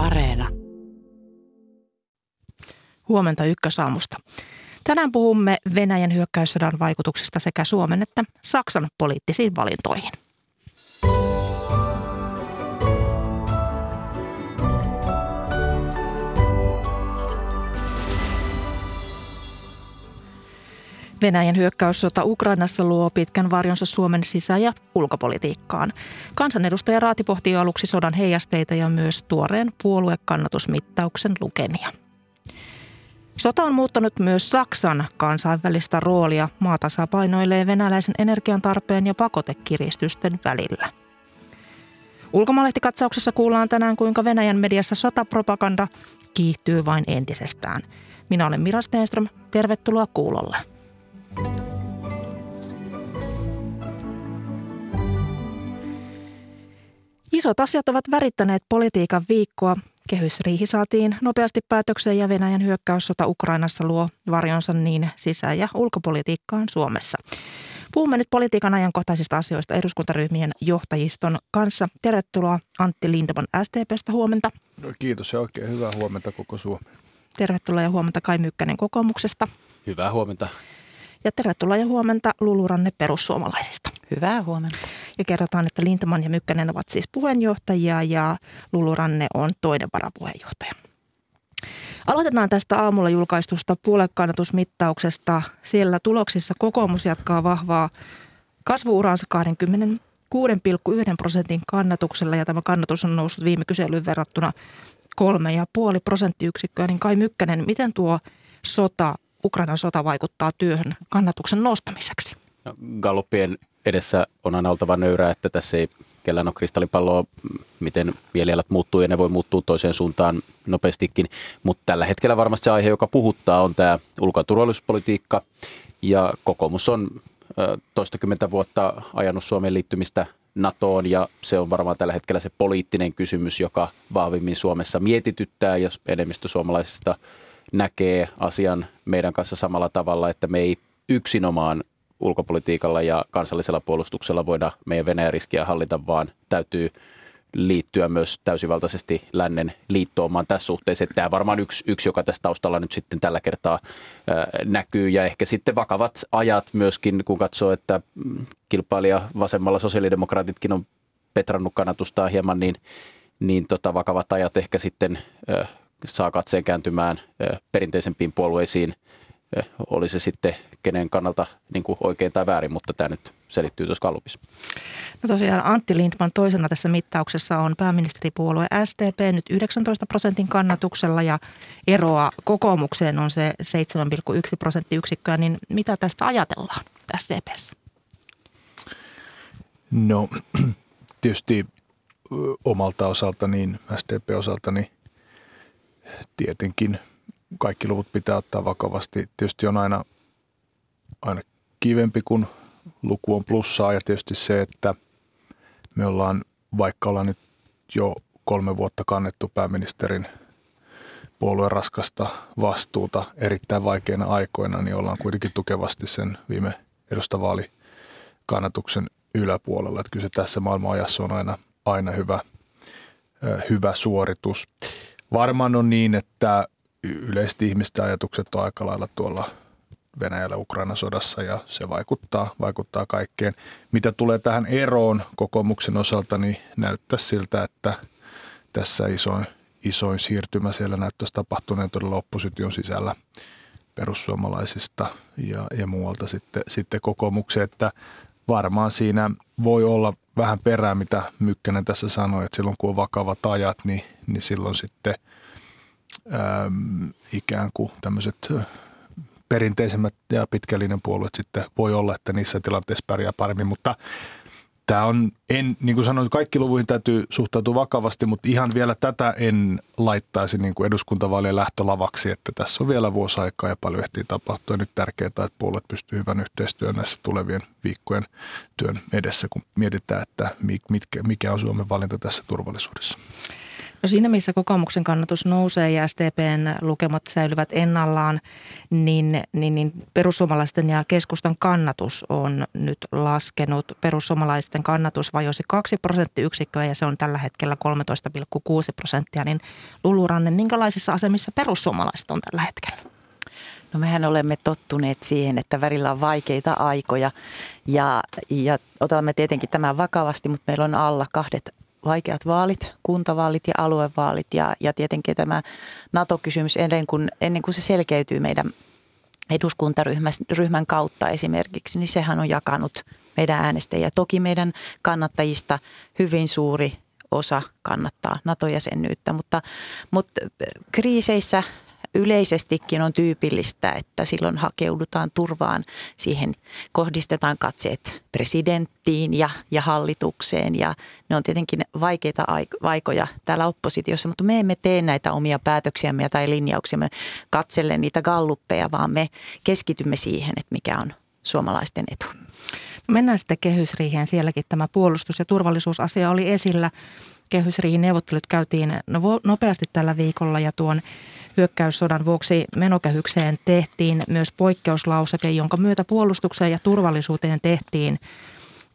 Areena. Huomenta Ykkösaamusta. Tänään puhumme Venäjän hyökkäyssodan vaikutuksista sekä Suomen että Saksan poliittisiin valintoihin. Venäjän hyökkäyssota Ukrainassa luo pitkän varjonsa Suomen sisä- ja ulkopolitiikkaan. Kansanedustaja Raati pohtii aluksi sodan heijasteita ja myös tuoreen puoluekannatusmittauksen lukemia. Sota on muuttanut myös Saksan kansainvälistä roolia. Maa tasapainoilee venäläisen energiantarpeen ja pakotekiristysten välillä. Ulkomaanlehtikatsauksessa kuullaan tänään, kuinka Venäjän mediassa sotapropaganda kiihtyy vain entisestään. Minä olen Mira Stenström. Tervetuloa kuulolle. Isot asiat ovat värittäneet politiikan viikkoa. Kehysriihi saatiin nopeasti päätökseen ja Venäjän hyökkäyssota Ukrainassa luo varjonsa niin sisä- ja ulkopolitiikkaan Suomessa. Puhumme nyt politiikan ajankohtaisista asioista eduskuntaryhmien johtajiston kanssa. Tervetuloa Antti Lindtman SDP:stä, huomenta. No, kiitos ja oikein hyvää huomenta koko Suomeen. Tervetuloa ja huomenta Kai Mykkänen kokoomuksesta. Hyvää huomenta. Ja tervetuloa ja huomenta Lulu Ranne perussuomalaisista. Hyvää huomenta. Ja kerrotaan, että Lindtman ja Mykkänen ovat siis puheenjohtajia ja Lulu Ranne on toinen varapuheenjohtaja. Aloitetaan tästä aamulla julkaistusta puoluekannatusmittauksesta. Siellä tuloksissa kokoomus jatkaa vahvaa kasvuuraansa 26,1% kannatuksella ja tämä kannatus on noussut viime kyselyyn verrattuna 3,5 prosenttiyksikköä. Niin Kai Mykkänen, miten tuo Ukrainan sota vaikuttaa työhön kannatuksen nostamiseksi? No, gallupien edessä on aina oltava nöyrää, että tässä ei kellään ole kristallipalloa, miten mielialat muuttuu ja ne voi muuttua toiseen suuntaan nopeastikin. Mutta tällä hetkellä varmasti se aihe, joka puhuttaa, on tämä ulko- ja turvallisuuspolitiikka. Ja kokoomus on toistakymmentä vuotta ajanut Suomen liittymistä NATOon ja se on varmaan tällä hetkellä se poliittinen kysymys, joka vahvimmin Suomessa mietityttää, jos enemmistö suomalaisista näkee asian meidän kanssa samalla tavalla, että me ei yksinomaan ulkopolitiikalla ja kansallisella puolustuksella voida meidän Venäjän riskiä hallita, vaan täytyy liittyä myös täysivaltaisesti lännen liittoumaan tässä suhteessa. Tämä on varmaan yksi, joka tässä taustalla nyt sitten tällä kertaa näkyy ja ehkä sitten vakavat ajat myöskin, kun katsoo, että kilpailija vasemmalla sosiaalidemokraatitkin on petrannut kannatustaan hieman, niin vakavat ajat ehkä sitten saa katseen kääntymään perinteisempiin puolueisiin, oli se sitten kenen kannalta niin kuin oikein tai väärin, mutta tämä nyt selittyy tuossa gallupissa. No tosiaan Antti Lindtman toisena tässä mittauksessa on pääministeripuolue SDP nyt 19% kannatuksella ja eroa kokoomukseen on se 7,1 prosenttiyksikköä, niin mitä tästä ajatellaan SDP:ssä? No tietysti omalta osalta niin SDP osalta niin tietenkin kaikki luvut pitää ottaa vakavasti. Tietysti on aina kivempi, kun luku on plussaa ja tietysti se, että me ollaan nyt jo 3 vuotta kannettu pääministerin puolueen raskasta vastuuta erittäin vaikeina aikoina, niin ollaan kuitenkin tukevasti sen viime edustavaalikannatuksen yläpuolella. Että kyllä se tässä maailmanajassa on aina hyvä suoritus. Varmaan on niin, että yleisesti ihmisten ajatukset on aika lailla tuolla Venäjällä Ukrainan sodassa ja se vaikuttaa kaikkeen. Mitä tulee tähän eroon kokoomuksen osalta, niin näyttää siltä, että tässä isoin siirtymä siellä näyttäisi tapahtuneen todella opposition sisällä perussuomalaisista ja muualta sitten kokoomukseen, että varmaan siinä voi olla vähän perää, mitä Mykkänen tässä sanoi, että silloin kun on vakavat ajat, niin silloin sitten ikään kuin tämmöiset perinteisemmät ja pitkällinen puolueet sitten voi olla, että niissä tilanteissa pärjää paremmin, mutta tämä on, niin kuin sanoin, kaikki luvuihin täytyy suhtautua vakavasti, mutta ihan vielä tätä en laittaisi niin kuin eduskuntavaalien lähtölavaksi, että tässä on vielä vuosi aikaa ja paljon ehtii tapahtua. Nyt tärkeää, että puolueet pystyy hyvän yhteistyön näissä tulevien viikkojen työn edessä, kun mietitään, että mikä on Suomen valinta tässä turvallisuudessa. No siinä, missä kokoomuksen kannatus nousee ja SDPn lukemat säilyvät ennallaan, niin perussuomalaisten ja keskustan kannatus on nyt laskenut. Perussuomalaisten kannatus vajosi 2 prosenttiyksikköä ja se on tällä hetkellä 13,6%. Niin Lulu Ranne, minkälaisissa asemissa perussuomalaiset on tällä hetkellä? No mehän olemme tottuneet siihen, että välillä on vaikeita aikoja ja otamme tietenkin tämän vakavasti, mutta meillä on alla 2 vaikeat vaalit, kuntavaalit ja aluevaalit ja tietenkin tämä NATO-kysymys ennen kuin se selkeytyy meidän eduskuntaryhmän kautta esimerkiksi, niin sehän on jakanut meidän äänestäjiä. Toki meidän kannattajista hyvin suuri osa kannattaa NATO-jäsenyyttä, mutta kriiseissä yleisestikin on tyypillistä, että silloin hakeudutaan turvaan. Siihen kohdistetaan katseet presidenttiin ja hallitukseen ja ne on tietenkin vaikeita aikoja täällä oppositiossa, mutta me emme tee näitä omia päätöksiämme tai linjauksiamme katselle niitä galluppeja, vaan me keskitymme siihen, että mikä on suomalaisten etu. Mennään sitten kehysriiheen. Sielläkin tämä puolustus- ja turvallisuusasia oli esillä. Kehysriihin neuvottelut käytiin nopeasti tällä viikolla ja tuon hyökkäyssodan vuoksi menokehykseen tehtiin myös poikkeuslauseke, jonka myötä puolustukseen ja turvallisuuteen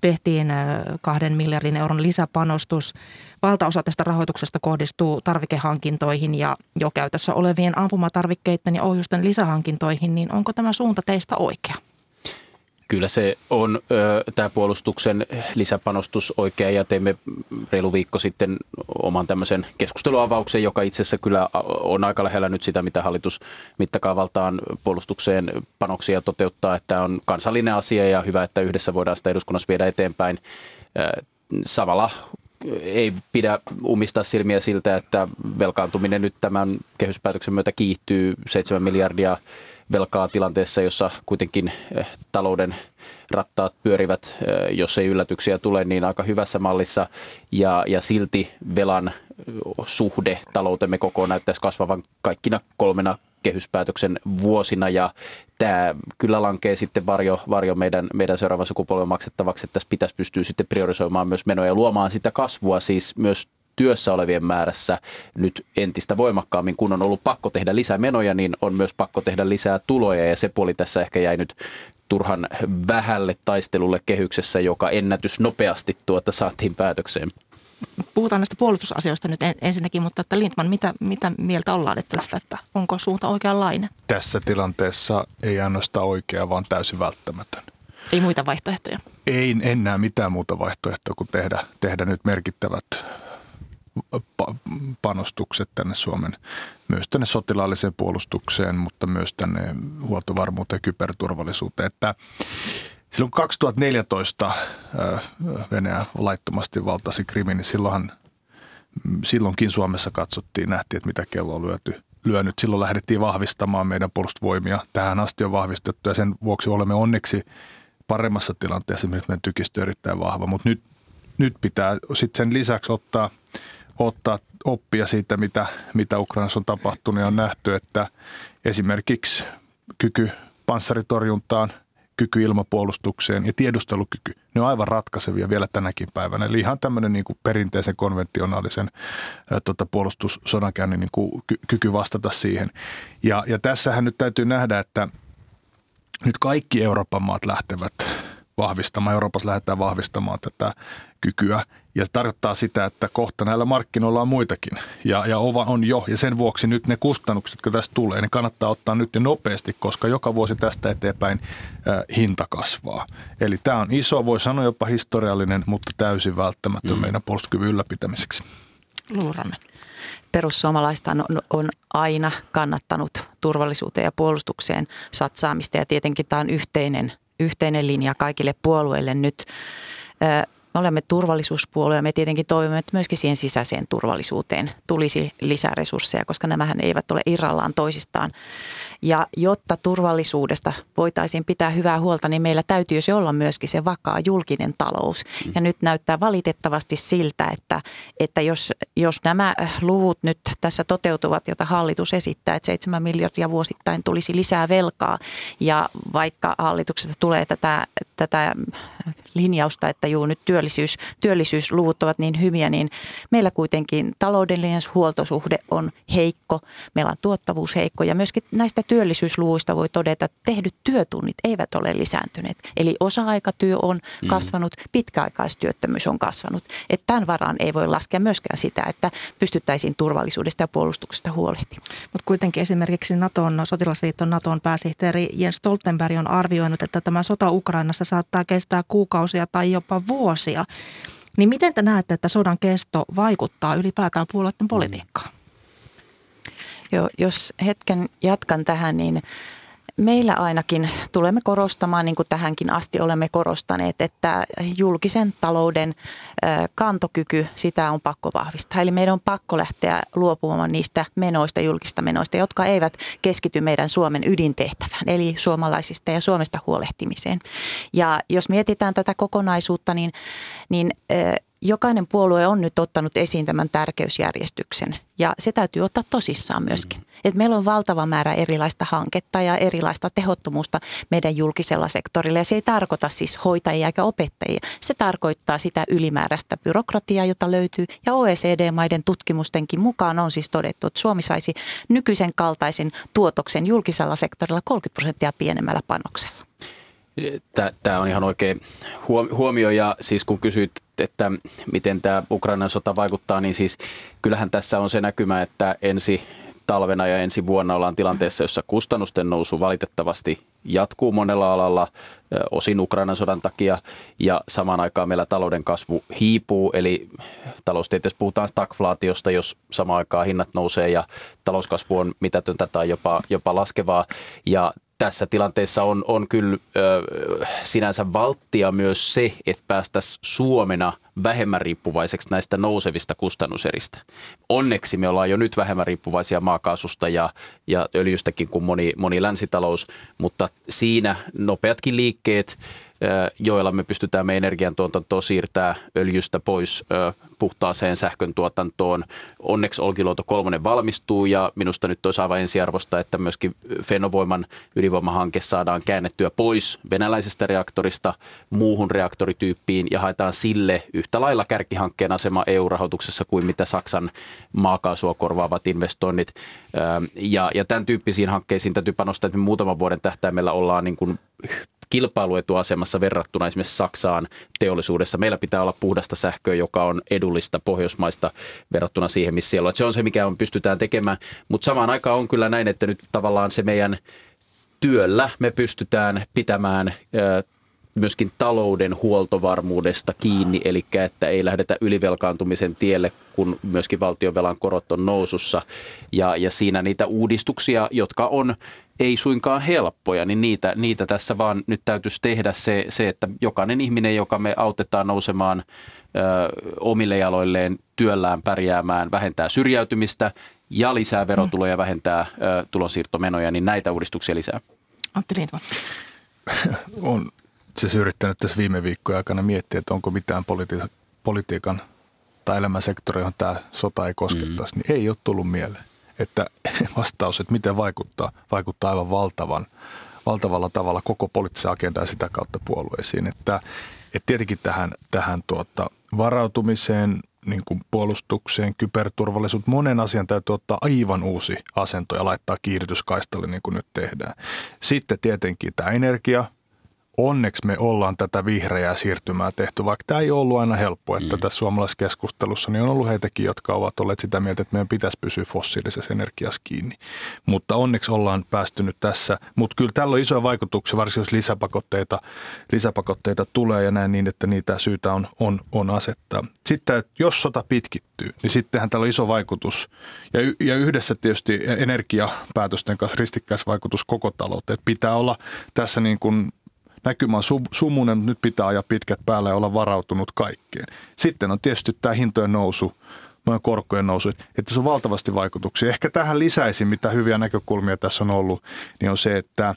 tehtiin 2 miljardin euron lisäpanostus. Valtaosa tästä rahoituksesta kohdistuu tarvikehankintoihin ja jo käytössä olevien ampumatarvikkeiden ja ohjusten lisähankintoihin, niin onko tämä suunta teistä oikea? Kyllä se on tämä puolustuksen lisäpanostus oikea ja teimme reilu viikko sitten oman tämmöisen keskusteluavauksen, joka itse asiassa kyllä on aika lähellä nyt sitä, mitä hallitus mittakaavaltaan puolustukseen panoksia toteuttaa, että on kansallinen asia ja hyvä, että yhdessä voidaan sitä eduskunnassa viedä eteenpäin. Samalla ei pidä umistaa silmiä siltä, että velkaantuminen nyt tämän kehyspäätöksen myötä kiihtyy 7 miljardia velkaa tilanteessa, jossa kuitenkin talouden rattaat pyörivät, jos ei yllätyksiä tule, niin aika hyvässä mallissa ja silti velan suhde taloutemme kokoon näyttäisi kasvavan kaikkina 3 kehyspäätöksen vuosina ja tämä kyllä lankee sitten varjo meidän seuraavan sukupolven maksettavaksi, että tässä pitäisi pystyä sitten priorisoimaan myös menoja ja luomaan sitä kasvua siis myös työssä olevien määrässä nyt entistä voimakkaammin, kun on ollut pakko tehdä lisää menoja, niin on myös pakko tehdä lisää tuloja ja se puoli tässä ehkä jäi nyt turhan vähälle taistelulle kehyksessä, joka ennätys nopeasti saatiin päätökseen. Puhutaan näistä puolustusasioista nyt ensinnäkin, mutta että Lindtman, mitä mieltä ollaan tästä, että onko suunta oikeanlainen? Tässä tilanteessa ei ainoastaan oikea, vaan täysin välttämätön. Ei muita vaihtoehtoja? Ei enää mitään muuta vaihtoehtoa kuin tehdä nyt merkittävät panostukset tänne Suomen, myös tänne sotilaalliseen puolustukseen, mutta myös tänne huoltovarmuuteen ja kyberturvallisuuteen. Että silloin 2014 Venäjä laittomasti valtasi Krimin, niin silloinkin Suomessa katsottiin, nähtiin, että mitä kello on lyönyt. Silloin lähdettiin vahvistamaan meidän puolustusvoimia. Tähän asti on vahvistettu ja sen vuoksi olemme onneksi paremmassa tilanteessa, missä meidän tykistö on erittäin vahva, mutta nyt pitää sitten sen lisäksi ottaa oppia siitä, mitä Ukrainassa on tapahtunut ja on nähty, että esimerkiksi kyky panssaritorjuntaan, kyky ilmapuolustukseen ja tiedustelukyky, ne on aivan ratkaisevia vielä tänäkin päivänä. Eli ihan tämmöinen niin kuin perinteisen konventionaalisen puolustussodankäynnin niin kuin kyky vastata siihen. Ja tässähän nyt täytyy nähdä, että nyt kaikki Euroopan maat lähtevät vahvistamaan. Euroopassa lähdetään vahvistamaan tätä kykyä ja tarkoittaa sitä, että kohta näillä markkinoilla on muitakin ja on jo. Ja sen vuoksi nyt ne kustannukset, jotka tästä tulee, ne kannattaa ottaa nyt jo nopeasti, koska joka vuosi tästä eteenpäin hinta kasvaa. Eli tämä on iso, voi sanoa jopa historiallinen, mutta täysin välttämätön meidän puolustuskyvyn ylläpitämiseksi. Lulu Ranne. Perussuomalaista on aina kannattanut turvallisuuteen ja puolustukseen satsaamista ja tietenkin tämä on yhteinen linja kaikille puolueille nyt. Me olemme turvallisuuspuolue ja me tietenkin toivomme, että myöskin siihen sisäiseen turvallisuuteen tulisi lisää resursseja, koska nämähän eivät ole irrallaan toisistaan. Ja jotta turvallisuudesta voitaisiin pitää hyvää huolta, niin meillä täytyisi olla myöskin se vakaa julkinen talous. Ja nyt näyttää valitettavasti siltä, että jos nämä luvut nyt tässä toteutuvat, jota hallitus esittää, että 7 miljardia vuosittain tulisi lisää velkaa. Ja vaikka hallituksesta tulee tätä linjausta, että nyt työllisyysluvut ovat niin hyviä, niin meillä kuitenkin taloudellinen huoltosuhde on heikko, meillä on tuottavuus heikko ja myöskin näistä työllisyysluvuista voi todeta, että tehdyt työtunnit eivät ole lisääntyneet. Eli osa-aikatyö on kasvanut, pitkäaikaistyöttömyys on kasvanut. Että tämän varaan ei voi laskea myöskään sitä, että pystyttäisiin turvallisuudesta ja puolustuksesta huolehtimaan. Mutta kuitenkin esimerkiksi sotilasliiton Naton pääsihteeri Jens Stoltenberg on arvioinut, että tämä sota Ukrainassa saattaa kestää kuukausia tai jopa vuosia. Niin miten te näette, että sodan kesto vaikuttaa ylipäätään puolueiden politiikkaan? Joo, jos hetken jatkan tähän, niin meillä ainakin tulemme korostamaan, niin kuin tähänkin asti olemme korostaneet, että julkisen talouden kantokyky, sitä on pakko vahvistaa. Eli meidän on pakko lähteä luopumaan niistä menoista, julkista menoista, jotka eivät keskity meidän Suomen ydintehtävään, eli suomalaisista ja Suomesta huolehtimiseen. Ja jos mietitään tätä kokonaisuutta, niin jokainen puolue on nyt ottanut esiin tämän tärkeysjärjestyksen ja se täytyy ottaa tosissaan myöskin. Et meillä on valtava määrä erilaista hanketta ja erilaista tehottomuutta meidän julkisella sektorilla. Ja se ei tarkoita siis hoitajia eikä opettajia. Se tarkoittaa sitä ylimääräistä byrokratiaa, jota löytyy. Ja OECD-maiden tutkimustenkin mukaan on siis todettu, että Suomi saisi nykyisen kaltaisen tuotoksen julkisella sektorilla 30% pienemmällä panoksella. Tämä on ihan oikea huomio ja siis kun kysyit, että miten tämä Ukrainan sota vaikuttaa, niin siis kyllähän tässä on se näkymä, että ensi talvena ja ensi vuonna ollaan tilanteessa, jossa kustannusten nousu valitettavasti jatkuu monella alalla, osin Ukrainan sodan takia ja samaan aikaan meillä talouden kasvu hiipuu, eli taloustieteessä puhutaan stagflaatiosta, jos samaan aikaan hinnat nousee ja talouskasvu on mitätöntä tai jopa laskevaa ja tässä tilanteessa on kyllä sinänsä valttia myös se, että päästäisiin Suomena vähemmän riippuvaiseksi näistä nousevista kustannuseristä. Onneksi me ollaan jo nyt vähemmän riippuvaisia maakaasusta ja öljystäkin kuin moni länsitalous, mutta siinä nopeatkin liikkeet, joilla me pystytään me energiantuotantoa siirtää öljystä pois puhtaaseen sähköntuotantoon. Onneksi Olkiluoto 3 valmistuu ja minusta nyt olisi aivan ensiarvosta, että myöskin Fennovoiman ydinvoimahanke saadaan käännettyä pois venäläisestä reaktorista muuhun reaktorityyppiin ja haetaan sille yhtä lailla kärkihankkeen asema EU-rahoituksessa kuin mitä Saksan maakaasua korvaavat investoinnit. Ja tämän tyyppisiin hankkeisiin täytyy panostaa, että me muutaman vuoden tähtäimellä ollaan niin kuin kilpailuetuasemassa verrattuna esimerkiksi Saksaan teollisuudessa. Meillä pitää olla puhdasta sähköä, joka on edullista pohjoismaista verrattuna siihen, missä siellä on. Se on se, mikä on pystytään tekemään, mutta samaan aikaan on kyllä näin, että nyt tavallaan se meidän työllä me pystytään pitämään myöskin talouden huoltovarmuudesta kiinni, eli että ei lähdetä ylivelkaantumisen tielle, kun myöskin valtionvelan korot on nousussa. Ja siinä niitä uudistuksia, jotka on ei suinkaan helppoja, niin niitä tässä vaan nyt täytyisi tehdä se, että jokainen ihminen, joka me autetaan nousemaan omille jaloilleen työllään pärjäämään, vähentää syrjäytymistä ja lisää verotuloja, vähentää tulonsiirtomenoja, niin näitä uudistuksia lisää. Antti Lindtman. On siis yrittänyt tässä viime viikkojen aikana miettiä, että onko mitään politiikan tai elämänsektori, johon tämä sota ei koskettaisi, niin ei ole tullut mieleen. Että vastaus, että miten vaikuttaa aivan valtavalla tavalla koko poliittisen agendan ja sitä kautta puolueisiin. Että tietenkin tähän varautumiseen, niin kuin puolustukseen, kyberturvallisuuteen, monen asian täytyy ottaa aivan uusi asento ja laittaa kiihdytyskaistalle niin kuin nyt tehdään. Sitten tietenkin tämä energia. Onneksi me ollaan tätä vihreää siirtymää tehty, vaikka tämä ei ollut aina helppoa, että tässä suomalaiskeskustelussa niin on ollut heitäkin, jotka ovat olleet sitä mieltä, että meidän pitäisi pysyä fossiilisessa energiassa kiinni. Mutta onneksi ollaan päästynyt tässä, mutta kyllä tällä on isoja vaikutuksia, varsinkin jos lisäpakotteita tulee ja näin niin, että niitä syytä on asettaa. Sitten jos sota pitkittyy, niin sittenhän tällä on iso vaikutus ja yhdessä tietysti energiapäätösten kanssa ristikkäisvaikutus koko talouteen. Pitää olla tässä niin kuin näkymä on sumunen, mutta nyt pitää ajaa pitkät päälle ja olla varautunut kaikkeen. Sitten on tietysti tämä hintojen nousu, noin korkojen nousu. Että se on valtavasti vaikutuksia. Ehkä tähän lisäisin, mitä hyviä näkökulmia tässä on ollut, niin on se, että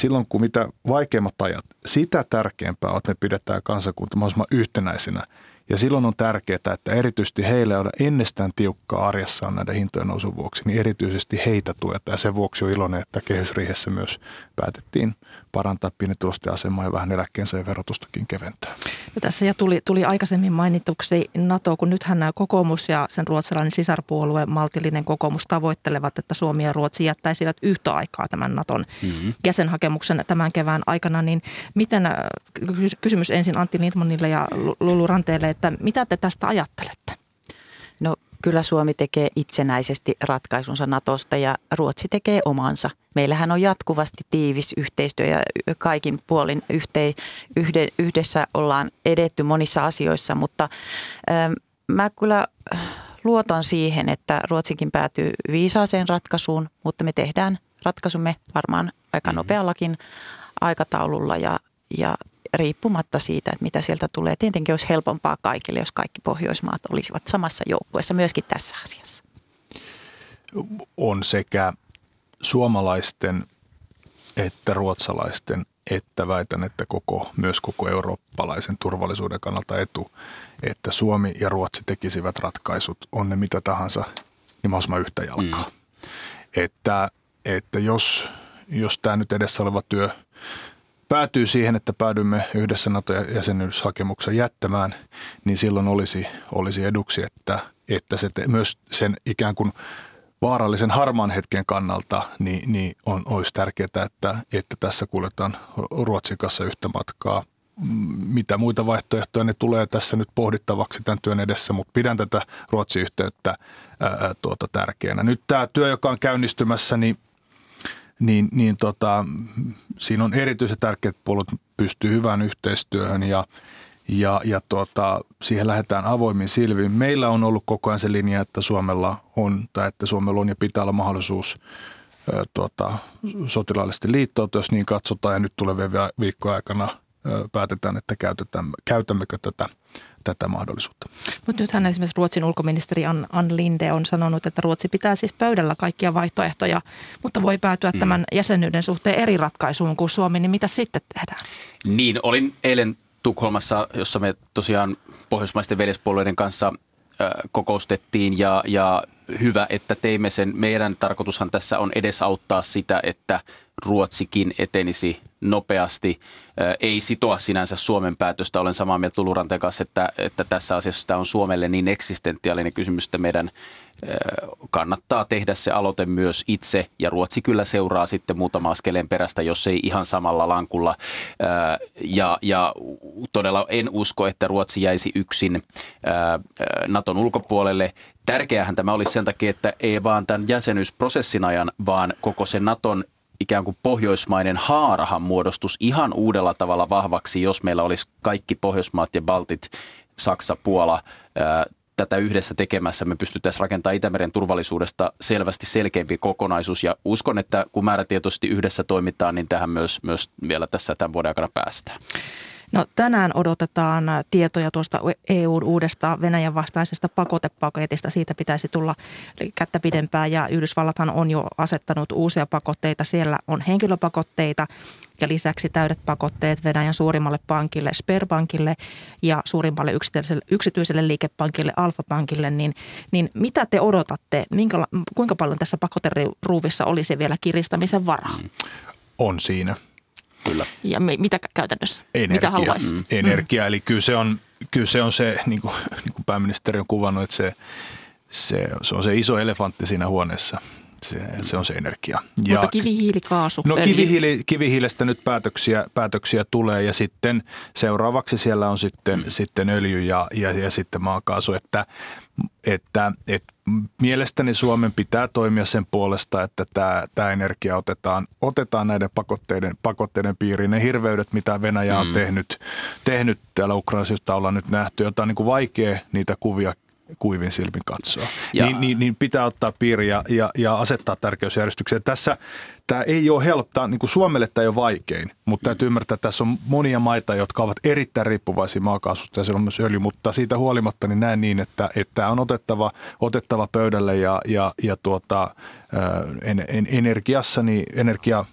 silloin kun mitä vaikeimmat ajat, sitä tärkeämpää on, että me pidetään kansakunta mahdollisimman yhtenäisenä. Ja silloin on tärkeää, että erityisesti heillä, joilla ennestään tiukkaa arjessaan näiden hintojen nousun vuoksi, niin erityisesti heitä tuetaan. Ja sen vuoksi on iloinen, että kehysriihessä myös päätettiin parantaa pienituloisten asemaa ja vähän eläkkeensaajien verotustakin keventää. No tässä jo tuli aikaisemmin mainituksi NATO, kun nythän nämä kokoomus ja sen ruotsalainen sisarpuolue, maltillinen kokoomus, tavoittelevat, että Suomi ja Ruotsi jättäisivät yhtä aikaa tämän NATOn jäsenhakemuksen tämän kevään aikana. Niin miten, kysymys ensin Antti Lindtmanille ja Lulu Ranteelle, että mitä te tästä ajattelette? No kyllä Suomi tekee itsenäisesti ratkaisunsa NATOsta ja Ruotsi tekee omansa. Meillähän on jatkuvasti tiivis yhteistyö ja kaikin puolin yhdessä ollaan edetty monissa asioissa, mutta mä kyllä luotan siihen, että Ruotsinkin päätyy viisaaseen ratkaisuun, mutta me tehdään ratkaisumme varmaan aika nopeallakin aikataululla ja riippumatta siitä, että mitä sieltä tulee. Tietenkin olisi helpompaa kaikille, jos kaikki Pohjoismaat olisivat samassa joukkueessa myöskin tässä asiassa. On sekä suomalaisten että ruotsalaisten, että väitän, että myös koko eurooppalaisen turvallisuuden kannalta etu, että Suomi ja Ruotsi tekisivät ratkaisut, on ne mitä tahansa, niin mahdollisimman yhtä jalkaa. Että jos tämä nyt edessä oleva työ päätyy siihen, että päädymme yhdessä NATO-jäsenyyshakemuksen jättämään, niin silloin olisi eduksi, että se myös sen ikään kuin vaarallisen harmaan hetken kannalta niin olisi tärkeää, että tässä kuljetaan Ruotsin kanssa yhtä matkaa. Mitä muita vaihtoehtoja ne tulee tässä nyt pohdittavaksi tämän työn edessä, mutta pidän tätä Ruotsi-yhteyttä tärkeänä. Nyt tämä työ, joka on käynnistymässä, niin siinä on erityisen tärkeät puolet, pystyy hyvään yhteistyöhön ja siihen lähdetään avoimin silmin. Meillä on ollut koko ajan se linja, että Suomella on ja pitää olla mahdollisuus sotilaallisesti liittoutua, jos niin katsotaan. Ja nyt tulevien viikkojen aikana päätetään, että käytämmekö tätä mahdollisuutta. Mutta nythän esimerkiksi Ruotsin ulkoministeri Ann Linde on sanonut, että Ruotsi pitää siis pöydällä kaikkia vaihtoehtoja, mutta voi päätyä tämän jäsenyyden suhteen eri ratkaisuun kuin Suomi, niin mitä sitten tehdään? Niin, olin eilen Tukholmassa, jossa me tosiaan pohjoismaisten veljespuolueiden kanssa kokoustettiin ja hyvä, että teimme sen. Meidän tarkoitushan tässä on edesauttaa sitä, että Ruotsikin etenisi nopeasti, ei sitoa sinänsä Suomen päätöstä. Olen samaa mieltä Lulu Ranteen kanssa, että tässä asiassa tämä on Suomelle niin eksistentiaalinen kysymys, että meidän kannattaa tehdä se aloite myös itse. Ja Ruotsi kyllä seuraa sitten muutama askeleen perästä, jos ei ihan samalla lankulla. Ja todella en usko, että Ruotsi jäisi yksin NATOn ulkopuolelle. Tärkeähän tämä olisi sen takia, että ei vaan tämän jäsenyysprosessin ajan, vaan koko se NATOn ikään kuin pohjoismainen haarahan muodostus ihan uudella tavalla vahvaksi, jos meillä olisi kaikki Pohjoismaat ja Baltit, Saksa, Puola tätä yhdessä tekemässä. Me pystyttäisiin rakentamaan Itämeren turvallisuudesta selvästi selkeämpi kokonaisuus ja uskon, että kun määrätietoisesti yhdessä toimitaan, niin tähän myös vielä tässä tämän vuoden aikana päästään. No, tänään odotetaan tietoja tuosta EU:n uudesta Venäjän vastaisesta pakotepaketista. Siitä pitäisi tulla kättä pidempää ja Yhdysvallathan on jo asettanut uusia pakotteita. Siellä on henkilöpakotteita ja lisäksi täydet pakotteet Venäjän suurimmalle pankille Sberbankille ja suurimmalle yksityiselle liikepankille Alfa-pankille. Niin mitä te odotatte? Kuinka paljon tässä pakoteruuvissa olisi vielä kiristämisen varaa? On siinä. Kyllä. Ja mitä käytännössä? Energia. Mitä energia. Eli kyllä se on se, niin kuin pääministeri on kuvannut, että se on se iso elefantti siinä huoneessa. Se on se energia. Mutta kivihiili, kaasu. No kivihiilestä nyt päätöksiä tulee ja sitten seuraavaksi siellä on sitten öljy ja sitten maakaasu. Että mielestäni Suomen pitää toimia sen puolesta, että tämä energia otetaan näiden pakotteiden piiriin. Ne hirveydet, mitä Venäjä on tehnyt täällä Ukrainassa, josta ollaan nyt nähty, jota on niin kuin vaikea niitä kuvia kuivin silmin katsoa. Niin pitää ottaa piiri ja asettaa tärkeysjärjestykseen. Tässä tämä ei ole helppoa, niin kuin Suomelle tämä ei ole vaikein, mutta täytyy ymmärtää, että tässä on monia maita, jotka ovat erittäin riippuvaisia maakaasusta ja siellä on myös öljy, mutta siitä huolimatta niin näen niin, että tämä on otettava pöydälle energiassa, niin energia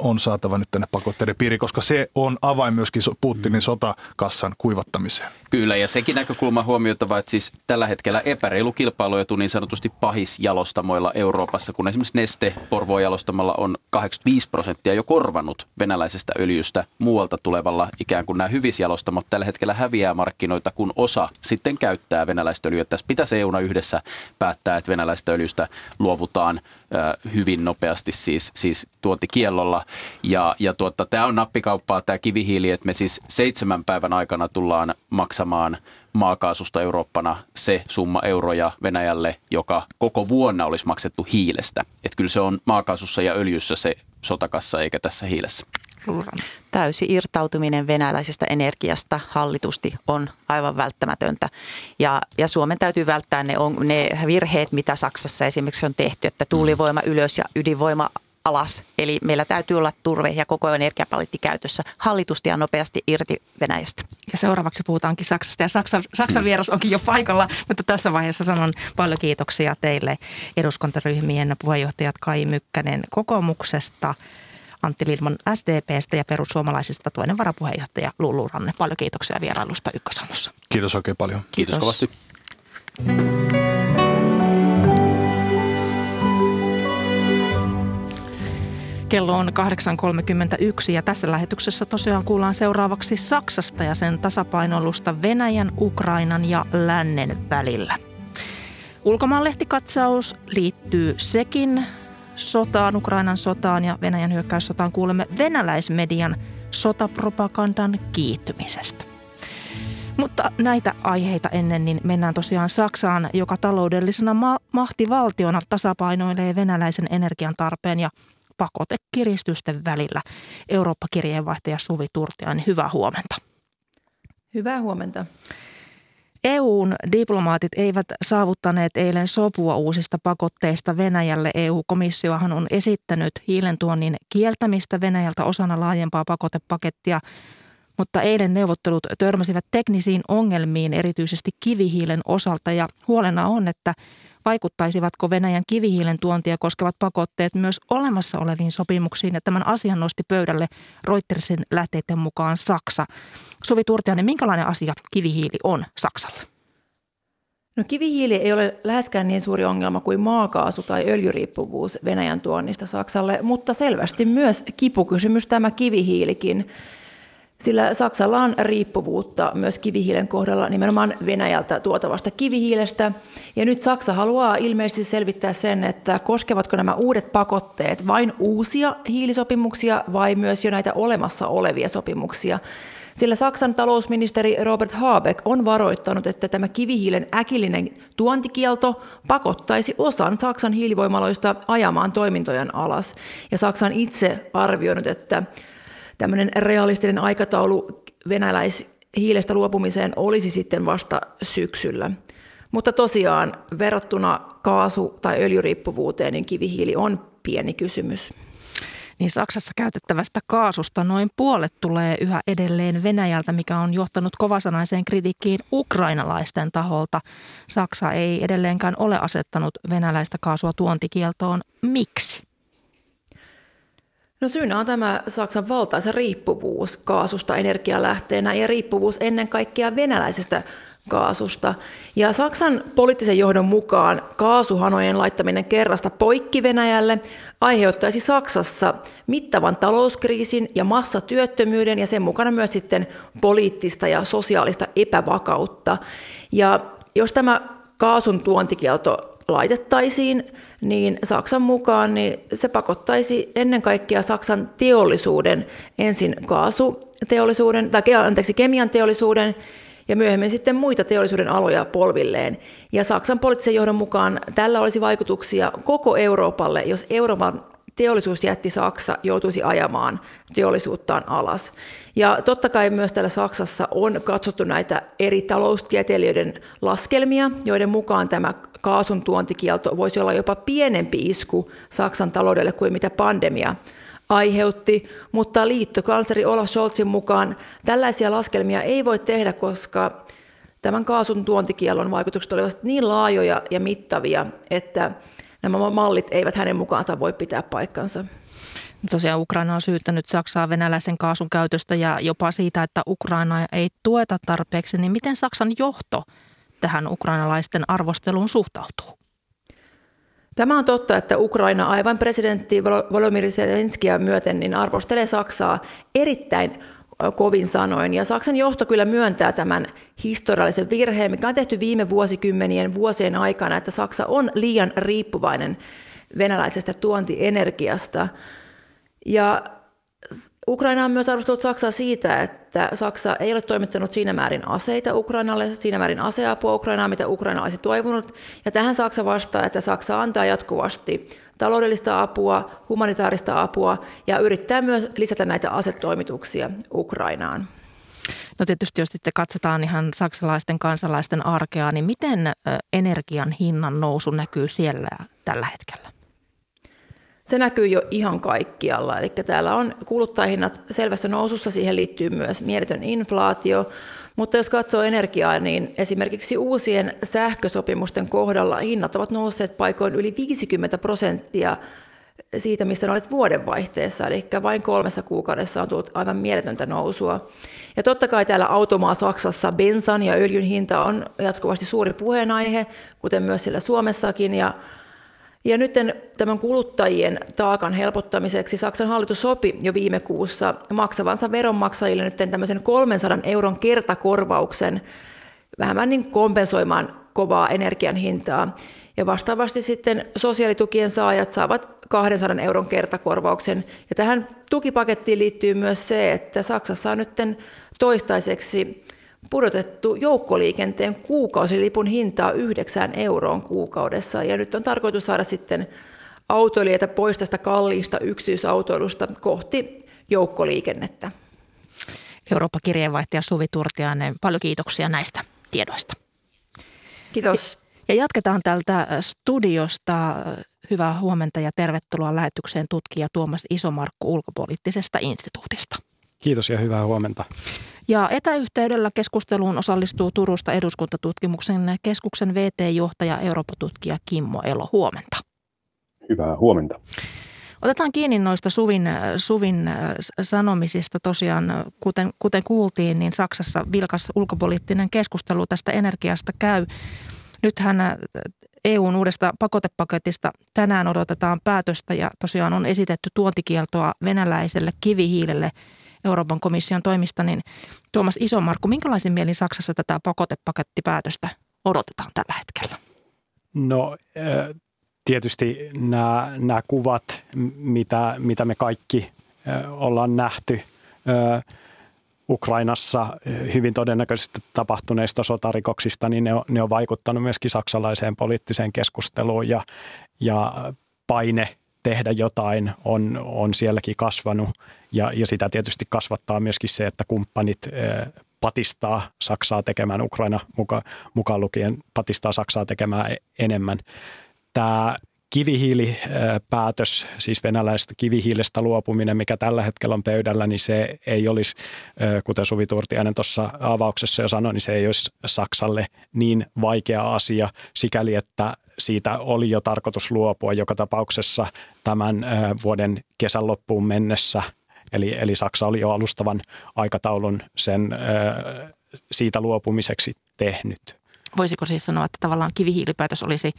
on saatava nyt tänne pakotteiden piiriin, koska se on avain myöskin Putinin sotakassan kuivattamiseen. Kyllä, ja sekin näkökulma huomioitava, että siis tällä hetkellä epäreilu kilpailuetu niin sanotusti pahisjalostamoilla Euroopassa, kun esimerkiksi Neste Porvoo jalostamalla on 85% jo korvannut venäläisestä öljystä muualta tulevalla. Ikään kuin nämä hyvissä jalostamot tällä hetkellä häviää markkinoita, kun osa sitten käyttää venäläistä öljyä. Tässä pitäisi EU:na yhdessä päättää, että venäläistä öljystä luovutaan hyvin nopeasti siis tuontikielolla. Tämä on nappikauppaa, tämä kivihiili, että me siis 7 päivän aikana tullaan maksamaan maakaasusta Eurooppana se summa euroja Venäjälle, joka koko vuonna olisi maksettu hiilestä. Että kyllä se on maakaasussa ja öljyssä se sotakassa eikä tässä hiilessä. Täysi irtautuminen venäläisestä energiasta hallitusti on aivan välttämätöntä ja Suomen täytyy välttää ne virheet, mitä Saksassa esimerkiksi on tehty, että tuulivoima ylös ja ydinvoima alas. Eli meillä täytyy olla turve ja koko energiapaletti käytössä hallitusti ja nopeasti irti Venäjästä. Ja seuraavaksi puhutaankin Saksasta ja Saksan vieras onkin jo paikalla, mutta tässä vaiheessa sanon paljon kiitoksia teille eduskuntaryhmien puheenjohtajat Kai Mykkänen kokoomuksesta, Antti Lindtman SDP:stä ja perussuomalaisista toinen varapuheenjohtaja Lulu Ranne. Paljon kiitoksia vierailusta Ykkösaamussa. Kiitos oikein paljon. Kiitos kovasti. Kello on 8.31 ja tässä lähetyksessä tosiaan kuullaan seuraavaksi Saksasta ja sen tasapainoilusta Venäjän, Ukrainan ja lännen välillä. Ulkomaanlehtikatsaus liittyy sekin sotaan, Ukrainan sotaan ja Venäjän hyökkäyssotaan. Kuulemme venäläismedian sotapropagandan kiihtymisestä. Mutta näitä aiheita ennen niin mennään tosiaan Saksaan, joka taloudellisena mahtivaltiona tasapainoilee venäläisen energian tarpeen ja pakotekiristysten välillä. Eurooppa-kirjeenvaihtaja Suvi Turtiainen, hyvää huomenta. Hyvää huomenta. EU:n diplomaatit eivät saavuttaneet eilen sopua uusista pakotteista Venäjälle. EU-komissiohan on esittänyt hiilentuonnin kieltämistä Venäjältä osana laajempaa pakotepakettia, mutta eilen neuvottelut törmäsivät teknisiin ongelmiin erityisesti kivihiilen osalta ja huolena on, että vaikuttaisivatko Venäjän kivihiilen tuontia koskevat pakotteet myös olemassa oleviin sopimuksiin ja tämän asian nosti pöydälle Reutersin lähteiden mukaan Saksa. Suvi Turtiainen, minkälainen asia kivihiili on Saksalle? No, kivihiili ei ole läheskään niin suuri ongelma kuin maakaasu tai öljyriippuvuus Venäjän tuonnista Saksalle, mutta selvästi myös kipukysymys tämä kivihiilikin. Sillä Saksalla on riippuvuutta myös kivihiilen kohdalla nimenomaan Venäjältä tuotavasta kivihiilestä. Ja nyt Saksa haluaa ilmeisesti selvittää sen, että koskevatko nämä uudet pakotteet vain uusia hiilisopimuksia vai myös jo näitä olemassa olevia sopimuksia. Sillä Saksan talousministeri Robert Habeck on varoittanut, että tämä kivihiilen äkillinen tuontikielto pakottaisi osan Saksan hiilivoimaloista ajamaan toimintojen alas. Ja Saksa on itse arvioinut, että tämmöinen realistinen aikataulu venäläishiilestä luopumiseen olisi sitten vasta syksyllä. Mutta tosiaan verrattuna kaasu- tai öljyriippuvuuteen niin kivihiili on pieni kysymys. Niin Saksassa käytettävästä kaasusta noin puolet tulee yhä edelleen Venäjältä, mikä on johtanut kovasanaiseen kritiikkiin ukrainalaisten taholta. Saksa ei edelleenkään ole asettanut venäläistä kaasua tuontikieltoon. Miksi? No, syynä on tämä Saksan valtaisa riippuvuus kaasusta energialähteenä ja riippuvuus ennen kaikkea venäläisestä kaasusta. Ja Saksan poliittisen johdon mukaan kaasuhanojen laittaminen kerrasta poikki Venäjälle aiheuttaisi Saksassa mittavan talouskriisin ja massatyöttömyyden ja sen mukana myös sitten poliittista ja sosiaalista epävakautta. Ja jos tämä kaasun tuontikielto laitettaisiin, niin Saksan mukaan niin se pakottaisi ennen kaikkea Saksan teollisuuden, ensin kaasuteollisuuden tai kemian teollisuuden ja myöhemmin sitten muita teollisuuden aloja polvilleen. Ja Saksan poliittisen johdon mukaan tällä olisi vaikutuksia koko Euroopalle, jos Euroopan teollisuusjätti Saksa joutuisi ajamaan teollisuuttaan alas. Ja totta kai myös täällä Saksassa on katsottu näitä eri taloustieteilijöiden laskelmia, joiden mukaan tämä kaasun tuontikielto voisi olla jopa pienempi isku Saksan taloudelle kuin mitä pandemia aiheutti, mutta liittokansleri Olaf Scholzin mukaan tällaisia laskelmia ei voi tehdä, koska tämän kaasun tuontikiellon vaikutukset olivat niin laajoja ja mittavia, että nämä mallit eivät hänen mukaansa voi pitää paikkansa. Tosiaan Ukraina on syyttänyt Saksaa venäläisen kaasun käytöstä ja jopa siitä, että Ukrainaa ei tueta tarpeeksi. Niin miten Saksan johto tähän ukrainalaisten arvosteluun suhtautuu? Tämä on totta, että Ukraina aivan presidentti Volodymyr Zelenskya myöten niin arvostelee Saksaa erittäin kovin sanoin. Ja Saksan johto kyllä myöntää tämän historiallisen virheen, mikä on tehty viime vuosikymmenien vuosien aikana, että Saksa on liian riippuvainen venäläisestä tuontienergiasta. Ja Ukraina on myös arvostellut Saksaa siitä, että Saksa ei ole toimittanut siinä määrin aseita Ukrainalle, siinä määrin aseapua Ukrainaa, mitä Ukraina olisi toivonut. Ja tähän Saksa vastaa, että Saksa antaa jatkuvasti taloudellista apua, humanitaarista apua ja yrittää myös lisätä näitä asetoimituksia Ukrainaan. No tietysti jos sitten katsotaan ihan saksalaisten kansalaisten arkea, niin miten energian hinnan nousu näkyy siellä tällä hetkellä? Se näkyy jo ihan kaikkialla, eli täällä on kuluttajahinnat selvässä nousussa, siihen liittyy myös mieletön inflaatio, mutta jos katsoo energiaa, niin esimerkiksi uusien sähkösopimusten kohdalla hinnat ovat nousseet paikoin yli 50% siitä, mistä ne olet vuodenvaihteessa, eli vain 3 kuukaudessa on tullut aivan mieletöntä nousua. Ja totta kai täällä automaa Saksassa bensan ja öljyn hinta on jatkuvasti suuri puheenaihe, kuten myös siellä Suomessakin, ja nyt tämän kuluttajien taakan helpottamiseksi Saksan hallitus sopi jo viime kuussa maksavansa veronmaksajille nyt tämmöisen 300 € kertakorvauksen vähän niin kompensoimaan kovaa energian hintaa. Ja vastaavasti sitten sosiaalitukien saajat saavat 200 € kertakorvauksen. Ja tähän tukipakettiin liittyy myös se, että Saksassa on nyt toistaiseksi pudotettu joukkoliikenteen kuukausilipun hintaa 9 € kuukaudessa, ja nyt on tarkoitus saada sitten autoilijoita pois tästä kalliista yksityisautoilusta kohti joukkoliikennettä. Eurooppa-kirjeenvaihtaja Suvi Turtiainen, paljon kiitoksia näistä tiedoista. Kiitos. Ja jatketaan tältä studiosta. Hyvää huomenta ja tervetuloa lähetykseen tutkija Tuomas Iso-Markku Ulkopoliittisesta instituutista. Kiitos ja hyvää huomenta. Ja etäyhteydellä keskusteluun osallistuu Turusta Eduskuntatutkimuksen keskuksen VT-johtaja, Eurooppa-tutkija Kimmo Elo. Huomenta. Hyvää huomenta. Otetaan kiinni noista Suvin sanomisista. Tosiaan, kuten kuultiin, niin Saksassa vilkas ulkopoliittinen keskustelu tästä energiasta käy. Nythän EUn uudesta pakotepaketista tänään odotetaan päätöstä ja tosiaan on esitetty tuontikieltoa venäläiselle kivihiilelle Euroopan komission toimista, niin Tuomas Iso-Markku, minkälaisen mielin Saksassa tätä pakotepakettipäätöstä odotetaan tällä hetkellä? No tietysti nämä kuvat, mitä me kaikki ollaan nähty Ukrainassa hyvin todennäköisesti tapahtuneista sotarikoksista, niin ne on vaikuttanut myöskin saksalaiseen poliittiseen keskusteluun ja paine tehdä jotain on sielläkin kasvanut ja sitä tietysti kasvattaa myöskin se, että kumppanit patistaa Saksaa tekemään, Ukraina mukaan lukien patistaa Saksaa tekemään enemmän. Tämä kivihiilipäätös, siis venäläisestä kivihiilestä luopuminen, mikä tällä hetkellä on pöydällä, niin se ei olisi, kuten Suvi Turtiainen tuossa avauksessa jo sanoi, niin se ei olisi Saksalle niin vaikea asia sikäli, että siitä oli jo tarkoitus luopua joka tapauksessa tämän vuoden kesän loppuun mennessä. Eli Saksa oli jo alustavan aikataulun siitä luopumiseksi tehnyt. Voisiko siis sanoa, että tavallaan kivihiilipäätös olisi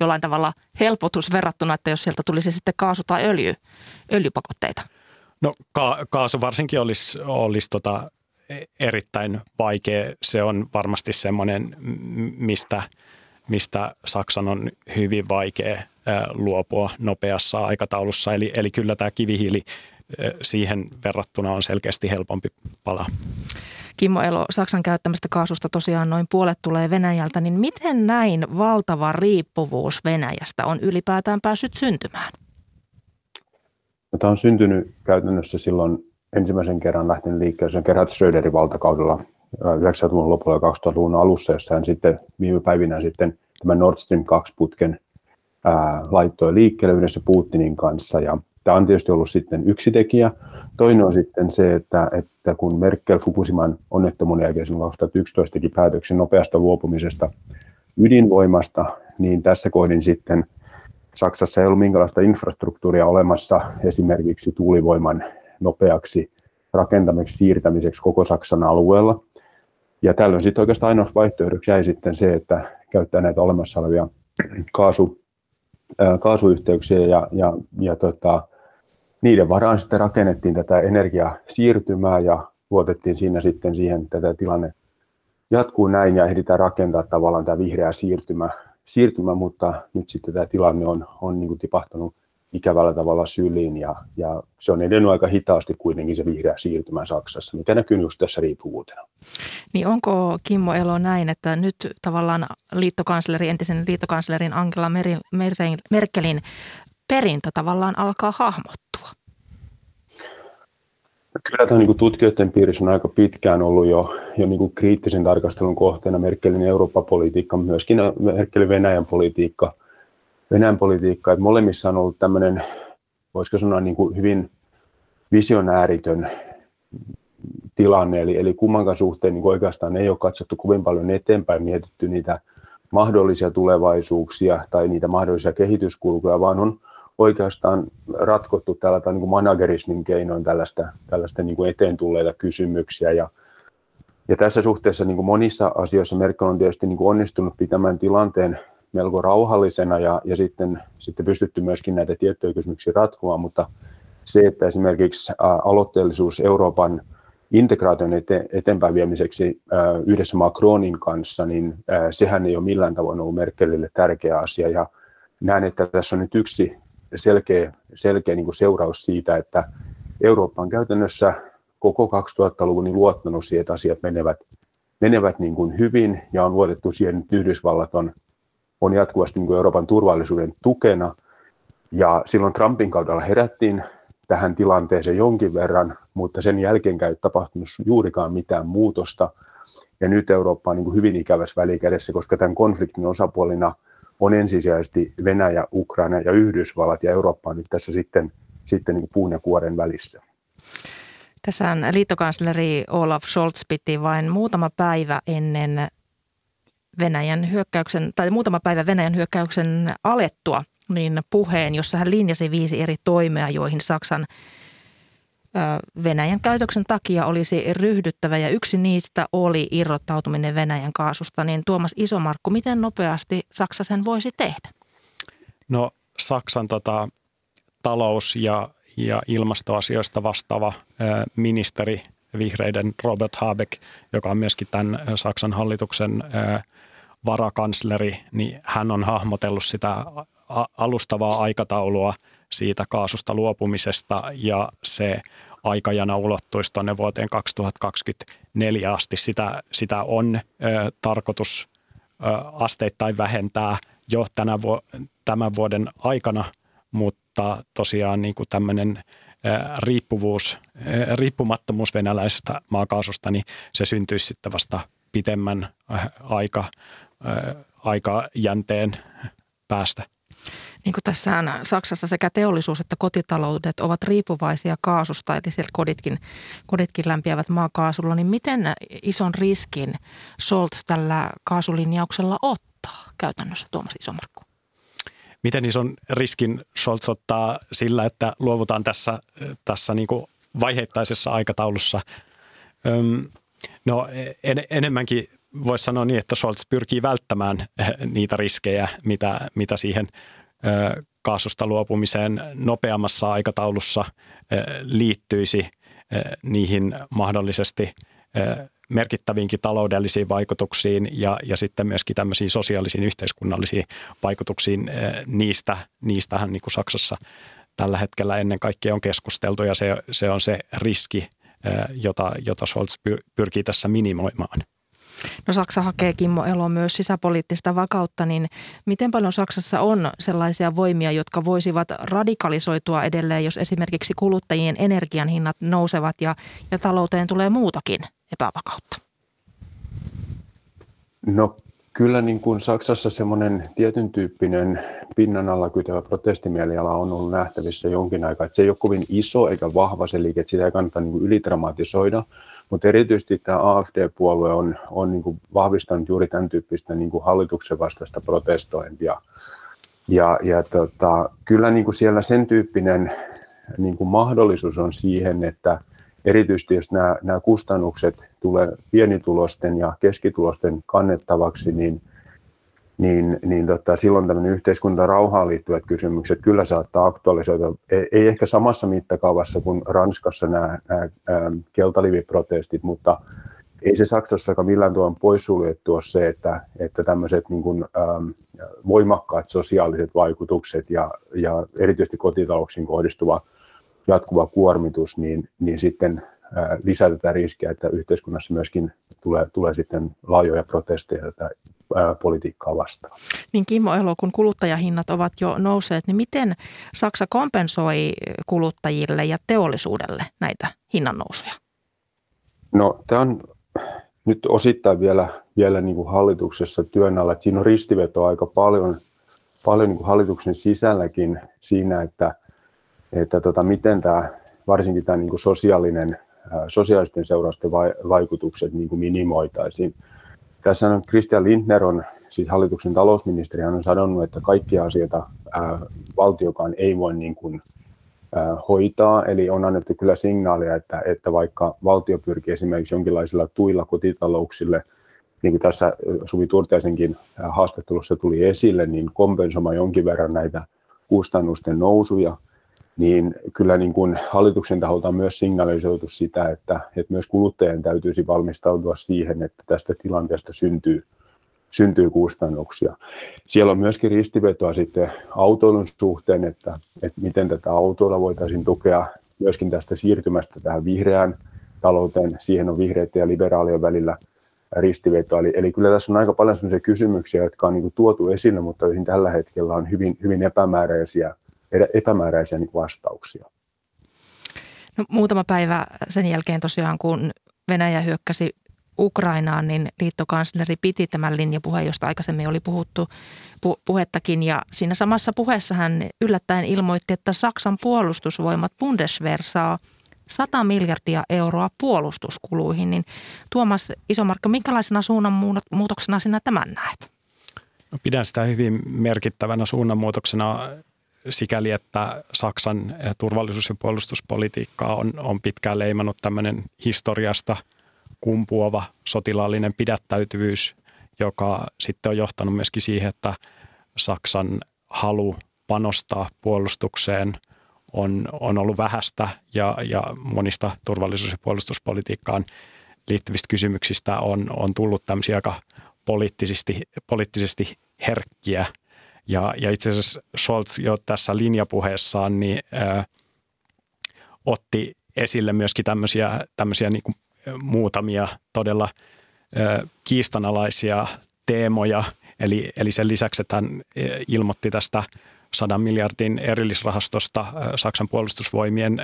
jollain tavalla helpotus verrattuna, että jos sieltä tulisi sitten kaasu- tai öljypakotteita? No kaasu varsinkin olisi erittäin vaikea. Se on varmasti semmoinen, mistä Saksan on hyvin vaikea luopua nopeassa aikataulussa. Eli kyllä tämä kivihiili siihen verrattuna on selkeästi helpompi pala. Kimmo Elo, Saksan käyttämästä kaasusta tosiaan noin puolet tulee Venäjältä, niin miten näin valtava riippuvuus Venäjästä on ylipäätään päässyt syntymään? jota on syntynyt käytännössä silloin ensimmäisen kerran lähtenyt liikkeelle Gerhard Schröderin valtakaudella 90-luvun lopulla ja 2000-luvun alussa, jossa hän sitten viime päivinä sitten tämän Nord Stream 2-putken laittoi liikkeelle yhdessä Putinin kanssa. Ja tämä on tietysti ollut sitten yksi tekijä. Toinen on sitten se, että kun Merkel Fukushiman onnettomuuden jälkeen 2011 teki päätöksen nopeasta luopumisesta ydinvoimasta, niin tässä kohdin sitten Saksassa ei ollut minkälaista infrastruktuuria olemassa esimerkiksi tuulivoiman nopeaksi rakentamiseksi siirtämiseksi koko Saksan alueella. Ja tällöin sitten oikeastaan ainoa vaihtoehdoksi jäi sitten se, että käyttää näitä olemassa olevia kaasuyhteyksiä ja niiden varaan sitten rakennettiin tätä energiasiirtymää ja luotettiin siinä sitten siihen, että tämä tilanne jatkuu näin ja ehditään rakentaa tavallaan tämä vihreä siirtymä, mutta nyt sitten tämä tilanne on niin kuin tipahtanut ikävällä tavalla syliin ja se on edennyt aika hitaasti kuitenkin se vihreä siirtymä Saksassa, mikä näkyy just tässä riippuvuutena. Niin onko Kimmo Elo näin, että nyt tavallaan entisen liittokanslerin Angela Merkelin perintö tavallaan alkaa hahmottua? Kyllä tämä niin tutkijoiden piirissä on aika pitkään ollut jo niin kriittisen tarkastelun kohteena Merkelin Eurooppa-politiikka, myöskin Merkelin Venäjän politiikka, että molemmissa on ollut tämmöinen, voisiko sanoa niin kuin hyvin visionääritön tilanne, eli kummankaan suhteen niin kuin oikeastaan ei ole katsottu kovin paljon eteenpäin, mietitty niitä mahdollisia tulevaisuuksia tai niitä mahdollisia kehityskulkuja, vaan on oikeastaan ratkottu tällä niin kuin managerismin keinoin tällaista niin kuin eteen tulleita kysymyksiä. Ja tässä suhteessa niin kuin monissa asioissa Merkel on tietysti niin kuin onnistunut pitämään tilanteen melko rauhallisena ja sitten pystytty myöskin näitä tiettyjä kysymyksiä ratkomaan, mutta se, että esimerkiksi aloitteellisuus Euroopan integraation eteenpäin viemiseksi yhdessä Macronin kanssa, niin sehän ei ole millään tavoin ollut Merkelille tärkeä asia. Ja näen, että tässä on nyt yksi selkeä niin kuin seuraus siitä, että Eurooppa on käytännössä koko 2000-luvun niin luottanut siihen, että asiat menevät niin kuin hyvin ja on luotettu siihen, että Yhdysvallat on jatkuvasti niin kuin Euroopan turvallisuuden tukena. Ja silloin Trumpin kaudella herättiin tähän tilanteeseen jonkin verran, mutta sen jälkeen ei tapahtunut juurikaan mitään muutosta. Ja nyt Eurooppa on niin kuin hyvin ikävässä välikädessä, koska tämän konfliktin osapuolina on ensisijaisesti Venäjä, Ukraina ja Yhdysvallat, ja Eurooppa on nyt tässä sitten niin kuin puun ja kuoren välissä. Tässähän liittokansleri Olaf Scholz piti vain muutama päivä ennen Venäjän hyökkäyksen alettua niin puheen, jossa hän linjasi 5 eri toimea, joihin Saksan Venäjän käytöksen takia olisi ryhdyttävä, ja yksi niistä oli irrottautuminen Venäjän kaasusta. Niin Tuomas Iso-Markku, miten nopeasti Saksa sen voisi tehdä? No Saksan talous- ja ilmastoasioista vastaava ministeri, vihreiden Robert Habeck, joka on myöskin tämän Saksan hallituksen varakansleri, niin hän on hahmotellut sitä alustavaa aikataulua siitä kaasusta luopumisesta, ja se aikajana ulottuisi tuonne vuoteen 2024 asti. Sitä on tarkoitus asteittain vähentää jo tämän vuoden aikana, mutta tosiaan niin kuin tämmöinen riippumattomuus venäläisestä maakaasusta, niin se syntyisi sitten vasta pitemmän aikajänteen päästä. Niin kuin tässä Saksassa sekä teollisuus että kotitaloudet ovat riippuvaisia kaasusta, eli siellä koditkin lämpiävät maakaasulla, niin miten ison riskin Scholz tällä kaasulinjauksella ottaa käytännössä, Tuomas Iso-Markku? Miten ison riskin Scholz ottaa sillä, että luovutaan tässä niin kuin vaiheittaisessa aikataulussa? No enemmänkin voisi sanoa niin, että Scholz pyrkii välttämään niitä riskejä, mitä siihen kaasusta luopumiseen nopeammassa aikataulussa liittyisi niihin mahdollisesti merkittäviinkin taloudellisiin vaikutuksiin ja sitten myöskin tämmöisiin sosiaalisiin, yhteiskunnallisiin vaikutuksiin. Niistähän niin kuin Saksassa tällä hetkellä ennen kaikkea on keskusteltu, ja se on se riski, jota Scholz pyrkii tässä minimoimaan. No Saksa hakee, Kimmo Elo, myös sisäpoliittista vakautta, niin miten paljon Saksassa on sellaisia voimia, jotka voisivat radikalisoitua edelleen, jos esimerkiksi kuluttajien energian hinnat nousevat ja talouteen tulee muutakin epävakautta? No kyllä niin kuin Saksassa semmoinen tietyn tyyppinen pinnan alla kytävä protestimieliala on ollut nähtävissä jonkin aikaa. Että se ei ole kovin iso eikä vahva se liike, että sitä ei kannata niin kuin ylidramatisoida. Mutta erityisesti tämä AfD-puolue on niin kuin vahvistanut juuri tämän tyyppistä niin kuin hallituksen vastaista protestointia. Ja kyllä niin kuin siellä sen tyyppinen niin kuin mahdollisuus on siihen, että erityisesti jos nämä kustannukset tulee pienitulosten ja keskitulosten kannettavaksi, niin silloin tämmöinen yhteiskuntarauhaan liittyvät kysymykset kyllä saattaa aktualisoida. Ei ehkä samassa mittakaavassa kuin Ranskassa nämä keltaliviprotestit, mutta ei se Saksassakaan millään tavalla poissuljettu ole se, että tämmöiset niin kuin, voimakkaat sosiaaliset vaikutukset ja erityisesti kotitalouksiin kohdistuva jatkuva kuormitus, niin sitten lisää tätä riskiä, että yhteiskunnassa myöskin tulee sitten laajoja protesteja tätä politiikkaa vastaan. Niin Kimmo Elo, kun kuluttajahinnat ovat jo nousseet, niin miten Saksa kompensoi kuluttajille ja teollisuudelle näitä hinnannousuja? No tämä on nyt osittain vielä niin kuin hallituksessa työn alla. Siinä on ristivetoa aika paljon niin kuin hallituksen sisälläkin siinä, että miten tämä, varsinkin tämä niin kuin sosiaalisten seurausten vaikutukset niin kuin minimoitaisiin. Tässä on Christian Lindner, siis hallituksen talousministeri, hän on sanonut, että kaikkia asioita valtiokaan ei voi niin kuin, hoitaa. Eli on annettu kyllä signaaleja, että vaikka valtio pyrkii esimerkiksi jonkinlaisilla tuilla kotitalouksille, niin kuin tässä Suvi Turtiaisenkin haastattelussa tuli esille, niin kompensoimaan jonkin verran näitä kustannusten nousuja, niin kyllä niin kuin hallituksen taholta on myös signalisoitu sitä, että myös kuluttajien täytyisi valmistautua siihen, että tästä tilanteesta syntyy kustannuksia. Siellä on myöskin ristivetoa sitten autoilun suhteen, että miten tätä autoilla voitaisiin tukea myöskin tästä siirtymästä tähän vihreään talouteen. Siihen on vihreiden ja liberaalien välillä ristivetoa. Eli kyllä tässä on aika paljon sellaisia kysymyksiä, jotka on niin kuin tuotu esille, mutta joihin tällä hetkellä on hyvin, hyvin epämääräisiä vastauksia. No, muutama päivä sen jälkeen tosiaan, kun Venäjä hyökkäsi Ukrainaan, niin liittokansleri piti tämän linjapuheen, josta aikaisemmin oli puhuttu puhettakin. Ja siinä samassa puheessa hän yllättäen ilmoitti, että Saksan puolustusvoimat Bundeswehr saa 100 miljardia euroa puolustuskuluihin. Niin Tuomas Iso-Markku, minkälaisena suunnanmuutoksena sinä tämän näet? No, pidän sitä hyvin merkittävänä suunnanmuutoksena sikäli, että Saksan turvallisuus- ja puolustuspolitiikkaa on pitkään leimannut tämmöinen historiasta kumpuava sotilaallinen pidättäytyvyys, joka sitten on johtanut myöskin siihen, että Saksan halu panostaa puolustukseen on ollut vähäistä ja monista turvallisuus- ja puolustuspolitiikkaan liittyvistä kysymyksistä on tullut tämmöisiä aika poliittisesti herkkiä. Ja itse asiassa Scholz jo tässä linjapuheessaan niin, otti esille myöskin tämmöisiä niin kuin muutamia todella kiistanalaisia teemoja. Eli sen lisäksi, että hän ilmoitti tästä 100 miljardin erillisrahastosta Saksan puolustusvoimien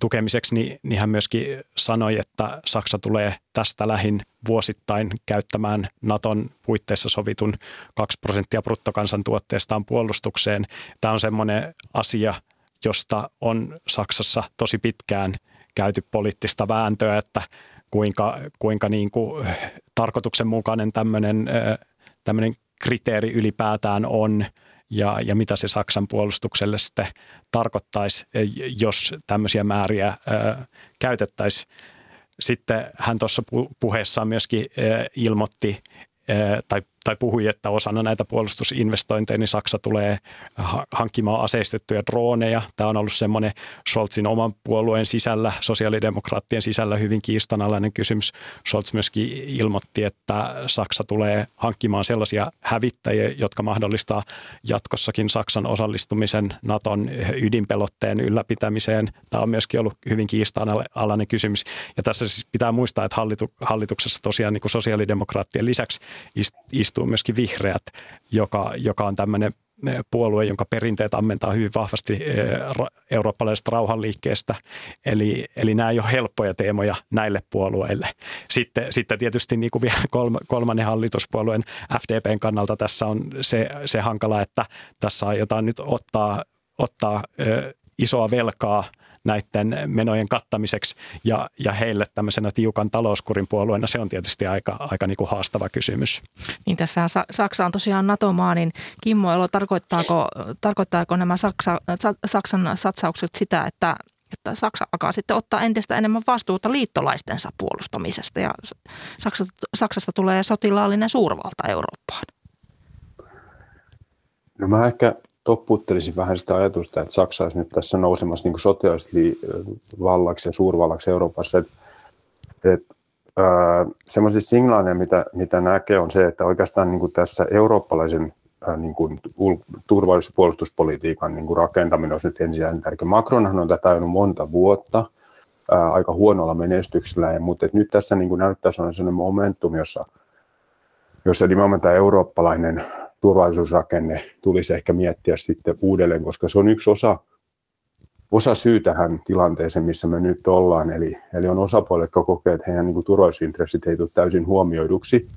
tukemiseksi, niin hän myöskin sanoi, että Saksa tulee tästä lähin vuosittain käyttämään Naton puitteissa sovitun 2% bruttokansantuotteestaan puolustukseen. Tämä on semmoinen asia, josta on Saksassa tosi pitkään käyty poliittista vääntöä, että kuinka niin kuin tarkoituksenmukainen tämmöinen kriteeri ylipäätään on. Ja mitä se Saksan puolustukselle sitten tarkoittaisi, jos tämmöisiä määriä käytettäisiin. Sitten hän tuossa puheessaan myöskin ilmoitti tai tai puhui, että osana näitä puolustusinvestointeja niin Saksa tulee hankkimaan aseistettuja drooneja. Tämä on ollut semmoinen Scholzin oman puolueen sisällä, sosiaalidemokraattien sisällä hyvin kiistanalainen kysymys. Scholz myöskin ilmoitti, että Saksa tulee hankkimaan sellaisia hävittäjiä, jotka mahdollistaa jatkossakin Saksan osallistumisen Naton ydinpelotteen ylläpitämiseen. Tämä on myöskin ollut hyvin kiistanalainen kysymys. Ja tässä siis pitää muistaa, että hallituksessa tosiaan niin kuin sosiaalidemokraattien lisäksi istuu myöskin vihreät, joka on tämmöinen puolue, jonka perinteet ammentaa hyvin vahvasti eurooppalaisesta rauhanliikkeestä. Eli nämä ei ole helppoja teemoja näille puolueille. Sitten tietysti niin kuin vielä kolmannen hallituspuolueen FDPn kannalta tässä on se hankala, että tässä aiotaan nyt ottaa isoa velkaa näiden menojen kattamiseksi ja heille tämmöisenä tiukan talouskurin puolueena se on tietysti aika niin kuin haastava kysymys. Niin tässä Saksa on tosiaan NATO-maa, niin Kimmo Elo, tarkoittaako nämä Saksan satsaukset sitä, että Saksa alkaa sitten ottaa entistä enemmän vastuuta liittolaistensa puolustamisesta ja Saksasta tulee sotilaallinen suurvalta Eurooppaan? No mä ehkä toppuuttelisin vähän sitä ajatusta, että Saksa olisi nyt tässä nousemassa niin sotilaallisesti vallaksi ja suurvallaksi Euroopassa. Semmoisia signaaleja, mitä näkee, on se, että oikeastaan niin tässä eurooppalaisen niin turvallisuus- ja puolustuspolitiikan niin rakentaminen olisi nyt ensisijaisen tärkeä. Macronhan on tätä ajanut monta vuotta aika huonolla menestyksellä, mutta nyt tässä niin näyttäisi olla sellainen momentum, jossa nimenomaan tämä eurooppalainen turvallisuusrakenne tulisi ehkä miettiä sitten uudelleen, koska se on yksi osa syy tähän tilanteeseen, missä me nyt ollaan. Eli on osapuolet, jotka kokee, että heidän niin kuin turvallisuusintressit ei tule täysin huomioiduksi,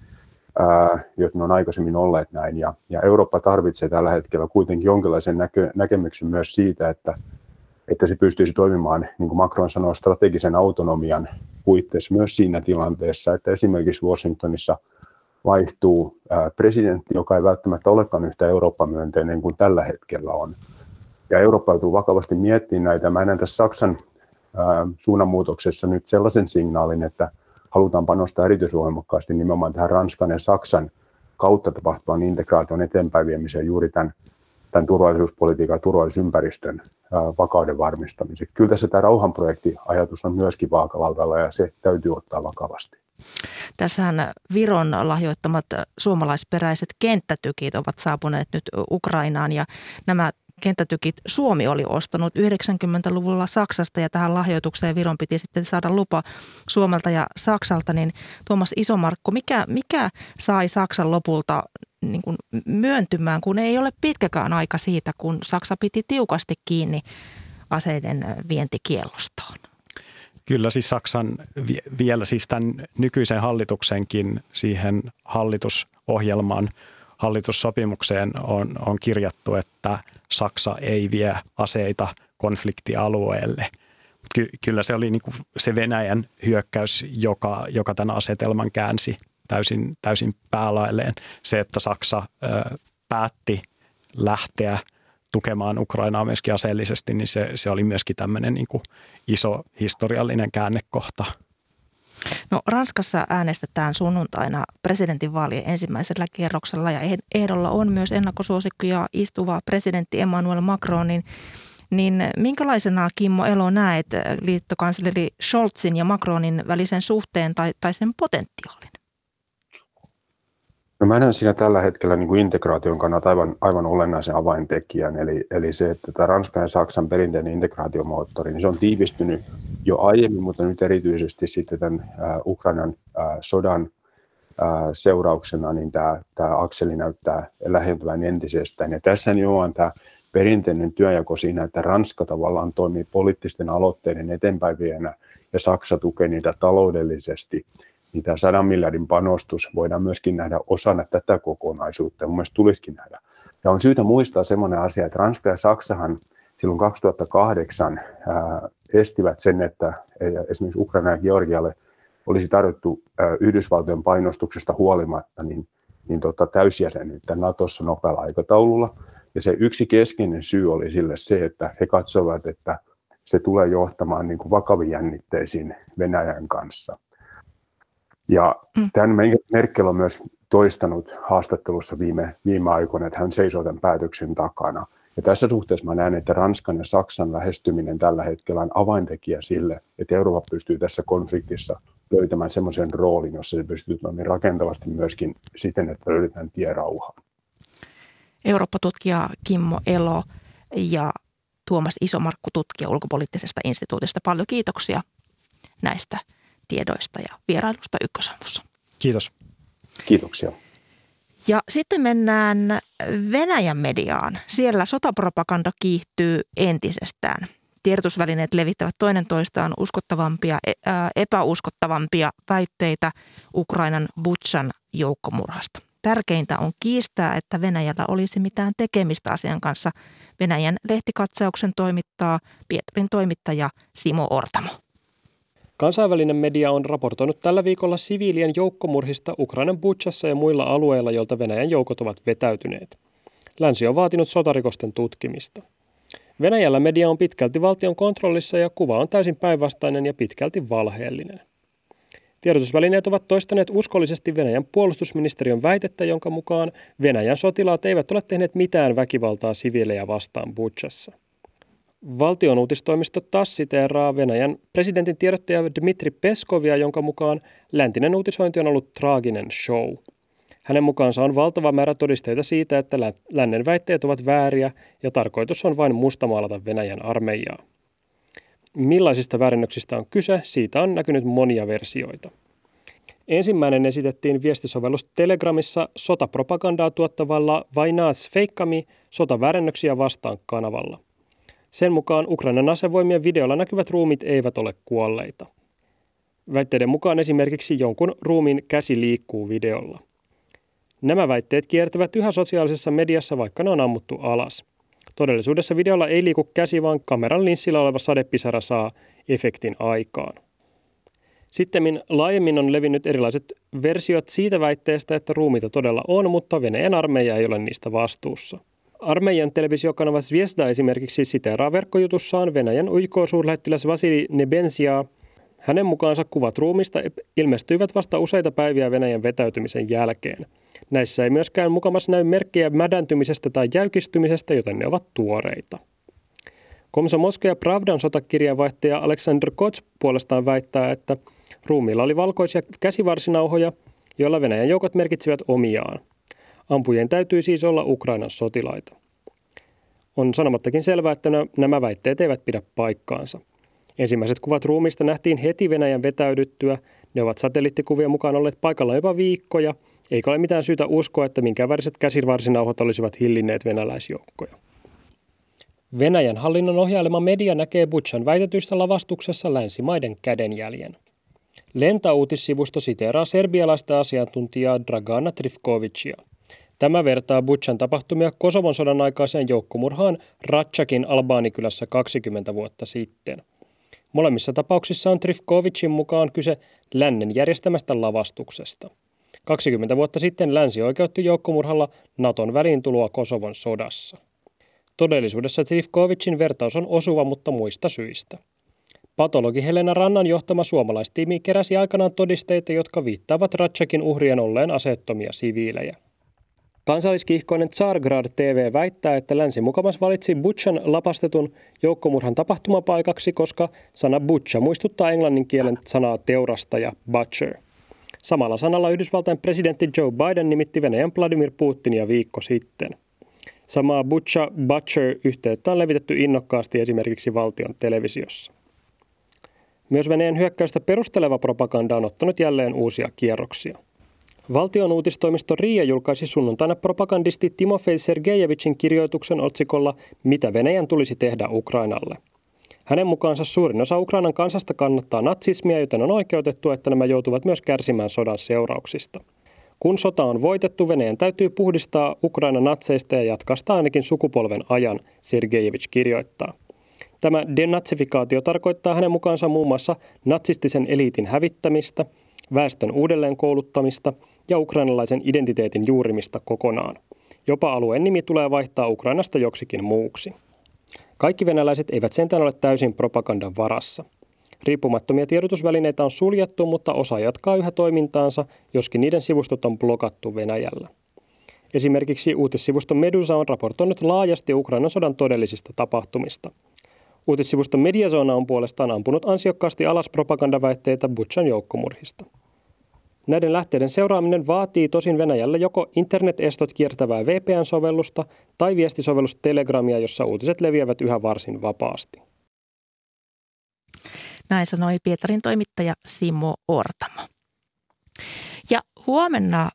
jos ne on aikaisemmin olleet näin. Ja Eurooppa tarvitsee tällä hetkellä kuitenkin jonkinlaisen näkemyksen myös siitä, että se pystyisi toimimaan, niin kuin Macron sanoi, strategisen autonomian puitteissa myös siinä tilanteessa, että esimerkiksi Washingtonissa vaihtuu presidentti, joka ei välttämättä olekaan yhtä Eurooppa-myönteinen kuin tällä hetkellä on. Ja Eurooppa joutuu vakavasti miettimään näitä. Mä näen tässä Saksan suunnanmuutoksessa nyt sellaisen signaalin, että halutaan panostaa erityisvoimakkaasti nimenomaan tähän Ranskan ja Saksan kautta tapahtuvan integraation eteenpäin viemiseen juuri tämän turvallisuuspolitiikan ja turvallisuusympäristön vakauden varmistamiseksi. Kyllä tässä tämä rauhanprojektiajatus on myöskin vaakalaudalla ja se täytyy ottaa vakavasti. Tässähän Viron lahjoittamat suomalaisperäiset kenttätykit ovat saapuneet nyt Ukrainaan ja nämä kenttätykit Suomi oli ostanut 90-luvulla Saksasta ja tähän lahjoitukseen Viron piti sitten saada lupa Suomelta ja Saksalta. Niin Tuomas Iso-Markku, mikä sai Saksan lopulta niin kuin myöntymään, kun ei ole pitkäkään aika siitä, kun Saksa piti tiukasti kiinni aseiden vientikiellostaan? Kyllä siis Saksan vielä siis tämän nykyisen hallituksenkin siihen hallitusohjelmaan, hallitussopimukseen on kirjattu, että Saksa ei vie aseita konfliktialueelle. Kyllä se oli niin kuin se Venäjän hyökkäys, joka tämän asetelman käänsi täysin päälaelleen. Se, että Saksa päätti lähteä tukemaan Ukrainaa myöskin aseellisesti, niin se oli myöskin tämmöinen niin kuin iso historiallinen käännekohta. No Ranskassa äänestetään sunnuntaina presidentinvaalien ensimmäisellä kierroksella ja ehdolla on myös ennakkosuosikko ja istuva presidentti Emmanuel Macronin. Niin minkälaisena Kimmo Elo näet liittokansleri Scholzin ja Macronin välisen suhteen tai sen potentiaalin? No mä näen siinä tällä hetkellä niin kuin integraation kannalta aivan olennaisen avaintekijän, eli se, että tämä Ranskan ja Saksan perinteinen integraatiomoottori, niin se on tiivistynyt jo aiemmin, mutta nyt erityisesti sitten tämän Ukrainan sodan seurauksena, niin tämä akseli näyttää lähentyvän entisestään. Ja tässä on tämä perinteinen työnjako siinä, että Ranska tavallaan toimii poliittisten aloitteiden eteenpäinviejänä ja Saksa tukee niitä taloudellisesti. Niin tämä 100 miljardin panostus voidaan myöskin nähdä osana tätä kokonaisuutta, ja mun mielestä tulisikin nähdä. Ja on syytä muistaa semmoinen asia, että Ranska ja Saksahan silloin 2008 estivät sen, että esimerkiksi Ukraina ja Georgialle olisi tarjottu Yhdysvaltojen painostuksesta huolimatta täysjäsenyyttä Natossa nopealla aikataululla. Ja se yksi keskeinen syy oli sille se, että he katsovat, että se tulee johtamaan niin kuin vakaviin jännitteisiin Venäjän kanssa. Ja tämän Merkel on myös toistanut haastattelussa viime aikoina, että hän seisoo tämän päätöksen takana. Ja tässä suhteessa mä näen, että Ranskan ja Saksan lähestyminen tällä hetkellä on avaintekijä sille, että Eurooppa pystyy tässä konfliktissa löytämään semmoisen roolin, jossa se pystyy toimimaan rakentavasti myöskin siten, että löydetään tie rauhaan. Eurooppa-tutkija Kimmo Elo ja Tuomas Iso-Markku, tutkija Ulkopoliittisesta instituutista. Paljon kiitoksia näistä tiedoista ja vierailusta Ykkösaamussa. Kiitos. Kiitoksia. Ja sitten mennään Venäjän mediaan. Siellä sotapropaganda kiihtyy entisestään. Tiedotusvälineet levittävät toinen toistaan uskottavampia, epäuskottavampia väitteitä Ukrainan Butšan joukkomurhasta. Tärkeintä on kiistää, että Venäjällä olisi mitään tekemistä asian kanssa. Venäjän lehtikatsauksen toimittaa Pietarin toimittaja Simo Ortamo. Kansainvälinen media on raportoinut tällä viikolla siviilien joukkomurhista Ukrainan Butšassa ja muilla alueilla, joilta Venäjän joukot ovat vetäytyneet. Länsi on vaatinut sotarikosten tutkimista. Venäjällä media on pitkälti valtion kontrollissa ja kuva on täysin päinvastainen ja pitkälti valheellinen. Tiedotusvälineet ovat toistaneet uskollisesti Venäjän puolustusministeriön väitettä, jonka mukaan Venäjän sotilaat eivät ole tehneet mitään väkivaltaa siviilejä vastaan Butšassa. Valtion uutistoimisto Tass siteeraa Venäjän presidentin tiedottaja Dmitri Peskovia, jonka mukaan läntinen uutisointi on ollut traaginen show. Hänen mukaansa on valtava määrä todisteita siitä, että lännen väitteet ovat vääriä ja tarkoitus on vain mustamaalata Venäjän armeijaa. Millaisista väärennöksistä on kyse, siitä on näkynyt monia versioita. Ensimmäinen esitettiin viestisovellus Telegramissa sotapropagandaa tuottavalla Vainaz Feikkami sotaväärennöksiä vastaan -kanavalla. Sen mukaan Ukrainan asevoimien videolla näkyvät ruumit eivät ole kuolleita. Väitteiden mukaan esimerkiksi jonkun ruumiin käsi liikkuu videolla. Nämä väitteet kiertävät yhä sosiaalisessa mediassa, vaikka ne on ammuttu alas. Todellisuudessa videolla ei liiku käsi, vaan kameran linssillä oleva sadepisara saa efektin aikaan. Sittemmin laajemmin on levinnyt erilaiset versiot siitä väitteestä, että ruumiita todella on, mutta Venäjän armeija ei ole niistä vastuussa. Armeijan televisiokanava Zvezda esimerkiksi siteeraa verkkojutussaan Venäjän YK-suurlähettiläs Vasili Nebensiaa. Hänen mukaansa kuvat ruumista ilmestyivät vasta useita päiviä Venäjän vetäytymisen jälkeen. Näissä ei myöskään mukamas näy merkkejä mädäntymisestä tai jäykistymisestä, joten ne ovat tuoreita. Komsomolskaja Pravdan sotakirjeenvaihtaja Aleksandr Kotz puolestaan väittää, että ruumiilla oli valkoisia käsivarsinauhoja, joilla Venäjän joukot merkitsivät omiaan. Ampujien täytyy siis olla Ukrainan sotilaita. On sanomattakin selvää, että nämä väitteet eivät pidä paikkaansa. Ensimmäiset kuvat ruumista nähtiin heti Venäjän vetäydyttyä. Ne ovat satelliittikuvien mukaan olleet paikalla jopa viikkoja, eikä ole mitään syytä uskoa, että minkään väriset käsivarsinauhat olisivat hillinneet venäläisjoukkoja. Venäjän hallinnon ohjailema media näkee Butšan väitetyssä lavastuksessa länsimaiden kädenjäljen. Lentauutissivusto siteeraa serbialaista asiantuntijaa Dragana Trifkovicia. Tämä vertaa Butšan tapahtumia Kosovon sodan aikaiseen joukkomurhaan Ratsakin Albaanikylässä 20 vuotta sitten. Molemmissa tapauksissa on Trifkovicin mukaan kyse lännen järjestämästä lavastuksesta. 20 vuotta sitten länsi oikeutti joukkomurhalla Naton väliintuloa Kosovon sodassa. Todellisuudessa Trifkovicin vertaus on osuva, mutta muista syistä. Patologi Helena Rannan johtama suomalaistiimi keräsi aikanaan todisteita, jotka viittaavat Ratsakin uhrien olleen aseettomia siviilejä. Kansalliskiihkoinen Tsargrad TV väittää, että länsi mukamas valitsi Butšan lapastetun joukkomurhan tapahtumapaikaksi, koska sana Butša muistuttaa englannin kielen sanaa teurastaja butcher. Samalla sanalla Yhdysvaltain presidentti Joe Biden nimitti Venäjän Vladimir Putinia viikko sitten. Samaa Butša-Butcher-yhteyttä on levitetty innokkaasti esimerkiksi valtion televisiossa. Myös Venäjän hyökkäystä perusteleva propaganda on ottanut jälleen uusia kierroksia. Valtion uutistoimisto Riia julkaisi sunnuntaina propagandisti Timofei Sergejevicin kirjoituksen otsikolla "Mitä Venäjän tulisi tehdä Ukrainalle". Hänen mukaansa suurin osa Ukrainan kansasta kannattaa natsismia, joten on oikeutettu, että nämä joutuvat myös kärsimään sodan seurauksista. Kun sota on voitettu, Venäjän täytyy puhdistaa Ukraina natseista ja jatkaa sitä ainakin sukupolven ajan, Sergejevic kirjoittaa. Tämä denatsifikaatio tarkoittaa hänen mukaansa muun muassa natsistisen eliitin hävittämistä, väestön uudelleenkouluttamista ja ukrainalaisen identiteetin juurimista kokonaan. Jopa alueen nimi tulee vaihtaa Ukrainasta joksikin muuksi. Kaikki venäläiset eivät sentään ole täysin propagandan varassa. Riippumattomia tiedotusvälineitä on suljettu, mutta osa jatkaa yhä toimintaansa, joskin niiden sivustot on blokattu Venäjällä. Esimerkiksi uutissivusto Medusa on raportoinut laajasti Ukrainan sodan todellisista tapahtumista. Uutissivusto Mediazona on puolestaan ampunut ansiokkaasti alas propagandaväitteitä Butšan joukkomurhista. Näiden lähteiden seuraaminen vaatii tosin Venäjällä joko internet-estot kiertävää VPN-sovellusta tai viestisovellus Telegramia, jossa uutiset leviävät yhä varsin vapaasti. Näin sanoi Pietarin toimittaja Simo Ortamo. Ja huomenna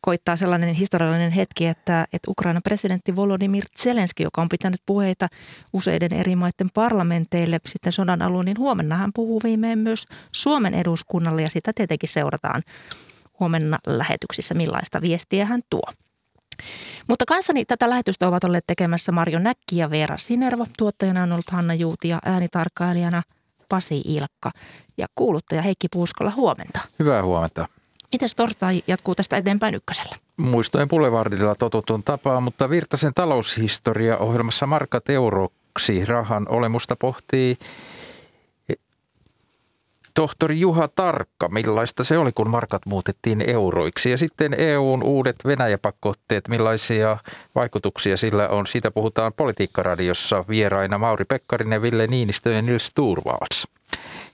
koittaa sellainen historiallinen hetki, että Ukrainan presidentti Volodymyr Zelenskyy, joka on pitänyt puheita useiden eri maiden parlamenteille sitten sodan alun, niin huomenna hän puhuu viimein myös Suomen eduskunnalle ja sitä tietenkin seurataan huomenna lähetyksissä, millaista viestiä hän tuo. Mutta kanssani tätä lähetystä ovat olleet tekemässä Marjo Näkki ja Veera Sinervo. Tuottajana on ollut Hanna Juuti ja äänitarkkailijana Pasi Ilkka ja kuuluttaja Heikki Puuskola, huomenta. Hyvää huomenta. Mites torstai jatkuu tästä eteenpäin ykkösellä? Muistojen Boulevardilla totutun tapaan, mutta Virtasen taloushistoria-ohjelmassa markat euroksi rahan olemusta pohtii tohtori Juha Tarkka. Millaista se oli, kun markat muutettiin euroiksi? Ja sitten EUn uudet Venäjäpakotteet, millaisia vaikutuksia sillä on? Siitä puhutaan Politiikkaradiossa vieraina Mauri Pekkarinen, Ville Niinistö ja Nils Turvals.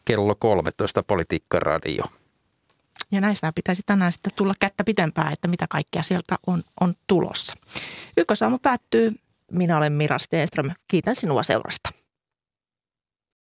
Kello 13 Politiikkaradio. Ja näistä pitäisi tänään sitten tulla kättä pitempään, että mitä kaikkea sieltä on tulossa. Ykkösaamu päättyy. Minä olen Mira Stenström. Kiitän sinua seurasta.